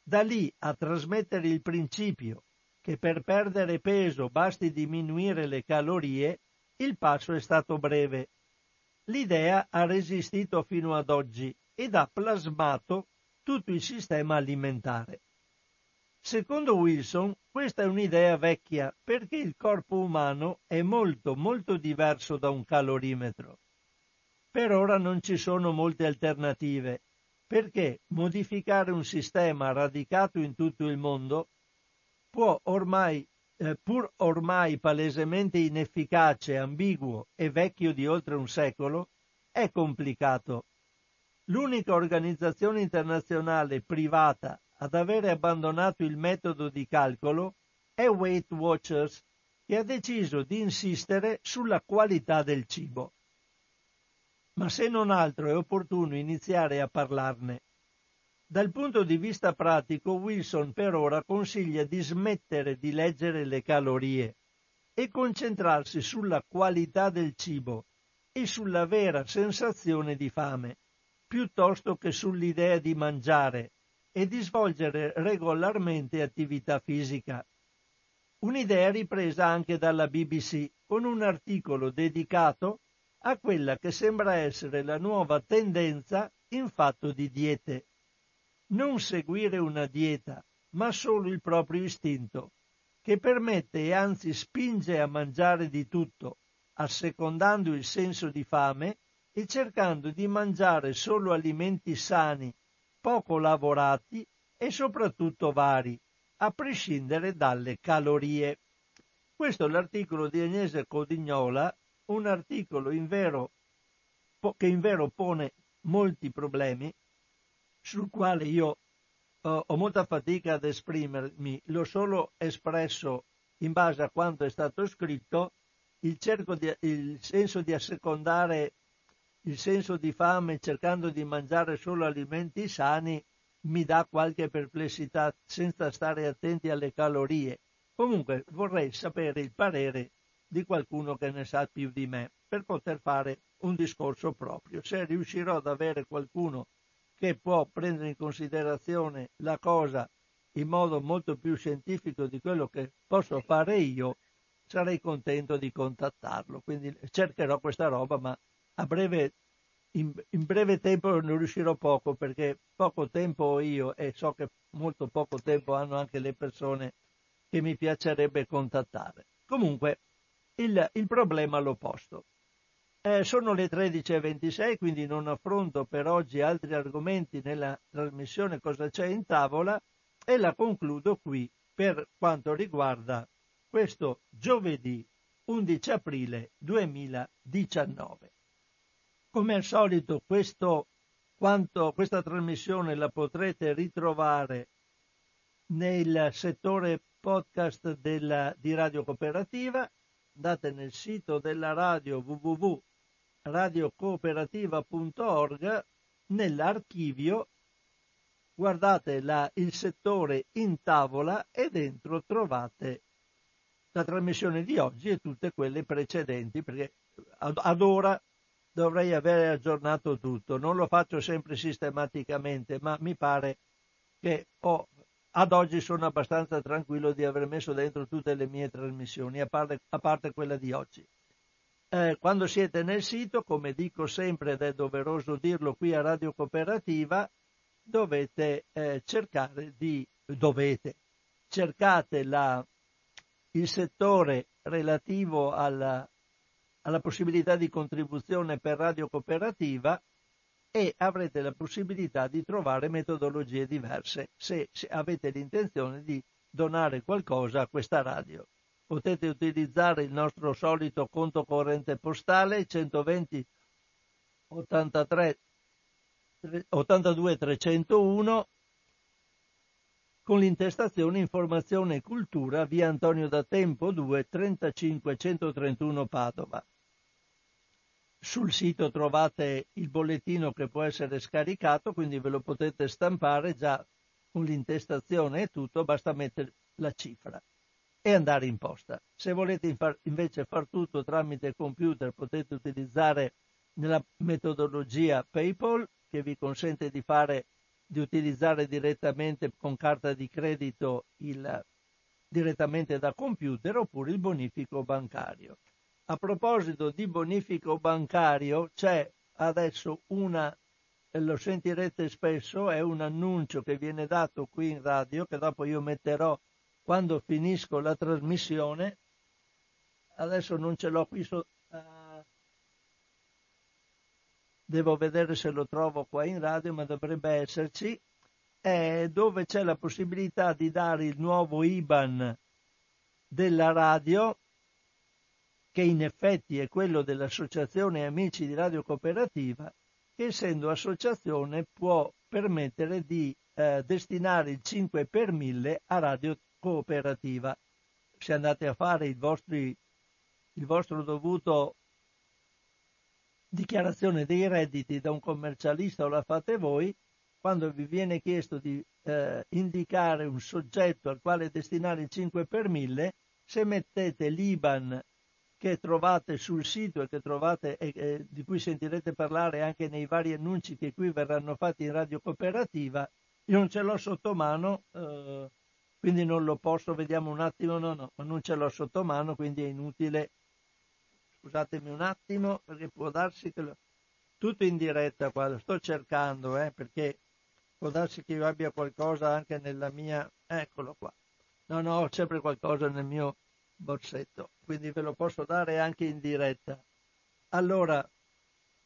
Da lì a trasmettere il principio che per perdere peso basti diminuire le calorie, il passo è stato breve. L'idea ha resistito fino ad oggi ed ha plasmato tutto il sistema alimentare. Secondo Wilson, questa è un'idea vecchia perché il corpo umano è molto molto diverso da un calorimetro. Per ora non ci sono molte alternative, perché modificare un sistema radicato in tutto il mondo può ormai pur ormai palesemente inefficace, ambiguo e vecchio di oltre un secolo, è complicato. L'unica organizzazione internazionale privata ad avere abbandonato il metodo di calcolo è Weight Watchers, che ha deciso di insistere sulla qualità del cibo. Ma se non altro è opportuno iniziare a parlarne. Dal punto di vista pratico, Wilson per ora consiglia di smettere di leggere le calorie e concentrarsi sulla qualità del cibo e sulla vera sensazione di fame, piuttosto che sull'idea di mangiare e di svolgere regolarmente attività fisica. Un'idea ripresa anche dalla B B C con un articolo dedicato a quella che sembra essere la nuova tendenza in fatto di diete. Non seguire una dieta, ma solo il proprio istinto, che permette e anzi spinge a mangiare di tutto, assecondando il senso di fame e cercando di mangiare solo alimenti sani, poco lavorati e soprattutto vari, a prescindere dalle calorie. Questo è l'articolo di Agnese Codignola, un articolo in vero, che in vero pone molti problemi, sul quale io eh, ho molta fatica ad esprimermi, l'ho solo espresso in base a quanto è stato scritto. Il, cerco di, il senso di assecondare il senso di fame cercando di mangiare solo alimenti sani mi dà qualche perplessità senza stare attenti alle calorie. Comunque vorrei sapere il parere di qualcuno che ne sa più di me per poter fare un discorso proprio. Se riuscirò ad avere qualcuno che può prendere in considerazione la cosa in modo molto più scientifico di quello che posso fare io, sarei contento di contattarlo. Quindi cercherò questa roba, ma a breve, in, in breve tempo non riuscirò poco, perché poco tempo ho io e so che molto poco tempo hanno anche le persone che mi piacerebbe contattare. Comunque il, il problema l'ho posto. Eh, sono le tredici e ventisei, quindi non affronto per oggi altri argomenti nella trasmissione Cosa c'è in tavola e la concludo qui per quanto riguarda questo giovedì undici aprile duemiladiciannove. Come al solito questo, quanto, questa trasmissione la potrete ritrovare nel settore podcast della, di Radio Cooperativa. Andate nel sito della radio vu vu vu punto radiocooperativa punto org, nell'archivio guardate la, il settore in tavola e dentro trovate la trasmissione di oggi e tutte quelle precedenti, perché ad, ad ora dovrei aver aggiornato tutto. Non lo faccio sempre sistematicamente, ma mi pare che ho, ad oggi sono abbastanza tranquillo di aver messo dentro tutte le mie trasmissioni, a parte, a parte quella di oggi. eh, quando siete nel sito, come dico sempre ed è doveroso dirlo qui a Radio Cooperativa, dovete eh, cercare di, dovete, cercate la, il settore relativo alla, alla possibilità di contribuzione per Radio Cooperativa e avrete la possibilità di trovare metodologie diverse se, se avete l'intenzione di donare qualcosa a questa radio. Potete utilizzare il nostro solito conto corrente postale centoventi ottantatre ottantadue trecentouno con l'intestazione Informazione e Cultura, via Antonio da Tempo due, trentacinque centotrentuno Padova. Sul sito trovate il bollettino che può essere scaricato, quindi ve lo potete stampare già con l'intestazione e tutto, basta mettere la cifra e andare in posta. Se volete invece far tutto tramite computer, potete utilizzare nella metodologia PayPal, che vi consente di fare di utilizzare direttamente con carta di credito il, direttamente da computer, oppure il bonifico bancario. A proposito di bonifico bancario, c'è adesso una, lo sentirete spesso, è un annuncio che viene dato qui in radio, che dopo io metterò quando finisco la trasmissione. Adesso non ce l'ho qui sotto. Devo vedere se lo trovo qua in radio, ma dovrebbe esserci, è dove c'è la possibilità di dare il nuovo I B A N della radio, che in effetti è quello dell'Associazione Amici di Radio Cooperativa, che essendo associazione può permettere di eh, destinare il cinque per mille a Radio Cooperativa. Se andate a fare il, vostri, il vostro dovuto dichiarazione dei redditi da un commercialista, o la fate voi, quando vi viene chiesto di eh, indicare un soggetto al quale destinare il cinque per mille, se mettete l'I B A N che trovate sul sito e che trovate e eh, di cui sentirete parlare anche nei vari annunci che qui verranno fatti in Radio Cooperativa, io non ce l'ho sotto mano, eh, quindi non lo posso, vediamo un attimo, no no, non ce l'ho sotto mano, quindi è inutile. Scusatemi un attimo, perché può darsi che lo... tutto in diretta qua, lo sto cercando, eh, perché può darsi che io abbia qualcosa anche nella mia... Eccolo qua. No, no, ho sempre qualcosa nel mio borsetto, quindi ve lo posso dare anche in diretta. Allora,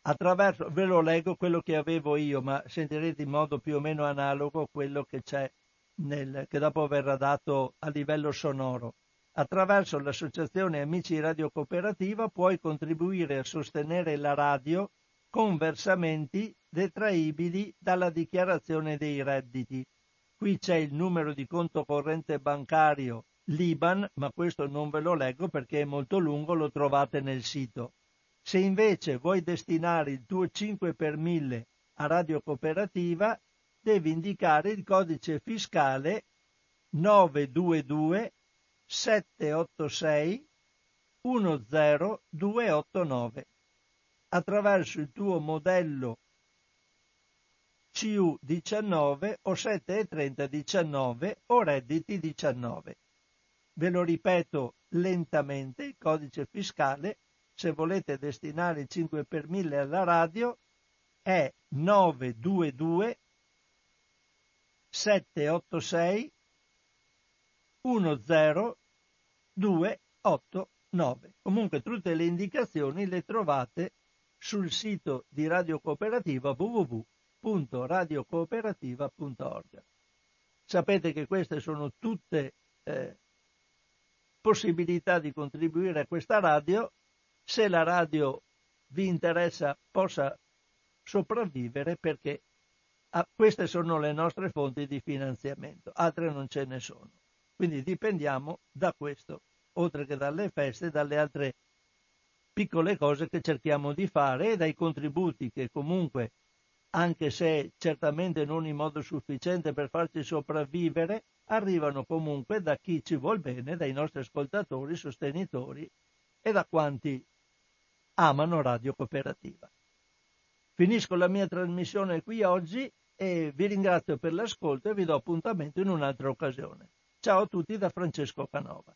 attraverso... ve lo leggo quello che avevo io, ma sentirete in modo più o meno analogo quello che c'è, nel... che dopo verrà dato a livello sonoro. Attraverso l'Associazione Amici Radio Cooperativa puoi contribuire a sostenere la radio con versamenti detraibili dalla dichiarazione dei redditi. Qui c'è il numero di conto corrente bancario, l'I B A N, ma questo non ve lo leggo perché è molto lungo, lo trovate nel sito. Se invece vuoi destinare il tuo cinque per mille a Radio Cooperativa, devi indicare il codice fiscale nove due due sette otto sei uno zero due otto nove attraverso il tuo modello C U diciannove o settecentotrenta diciannove o redditi diciannove. Ve lo ripeto lentamente, il codice fiscale, se volete destinare il cinque per mille alla radio, è nove due due sette otto sei uno zero due otto nove. Comunque tutte le indicazioni le trovate sul sito di Radio Cooperativa w w w punto radio cooperativa punto org. Sapete che queste sono tutte eh, possibilità di contribuire a questa radio. Se la radio vi interessa possa sopravvivere, perché ah, queste sono le nostre fonti di finanziamento, altre non ce ne sono. Quindi dipendiamo da questo, oltre che dalle feste, dalle altre piccole cose che cerchiamo di fare e dai contributi che comunque, anche se certamente non in modo sufficiente per farci sopravvivere, arrivano comunque da chi ci vuol bene, dai nostri ascoltatori, sostenitori e da quanti amano Radio Cooperativa. Finisco la mia trasmissione qui oggi e vi ringrazio per l'ascolto e vi do appuntamento in un'altra occasione. Ciao a tutti da Francesco Canova.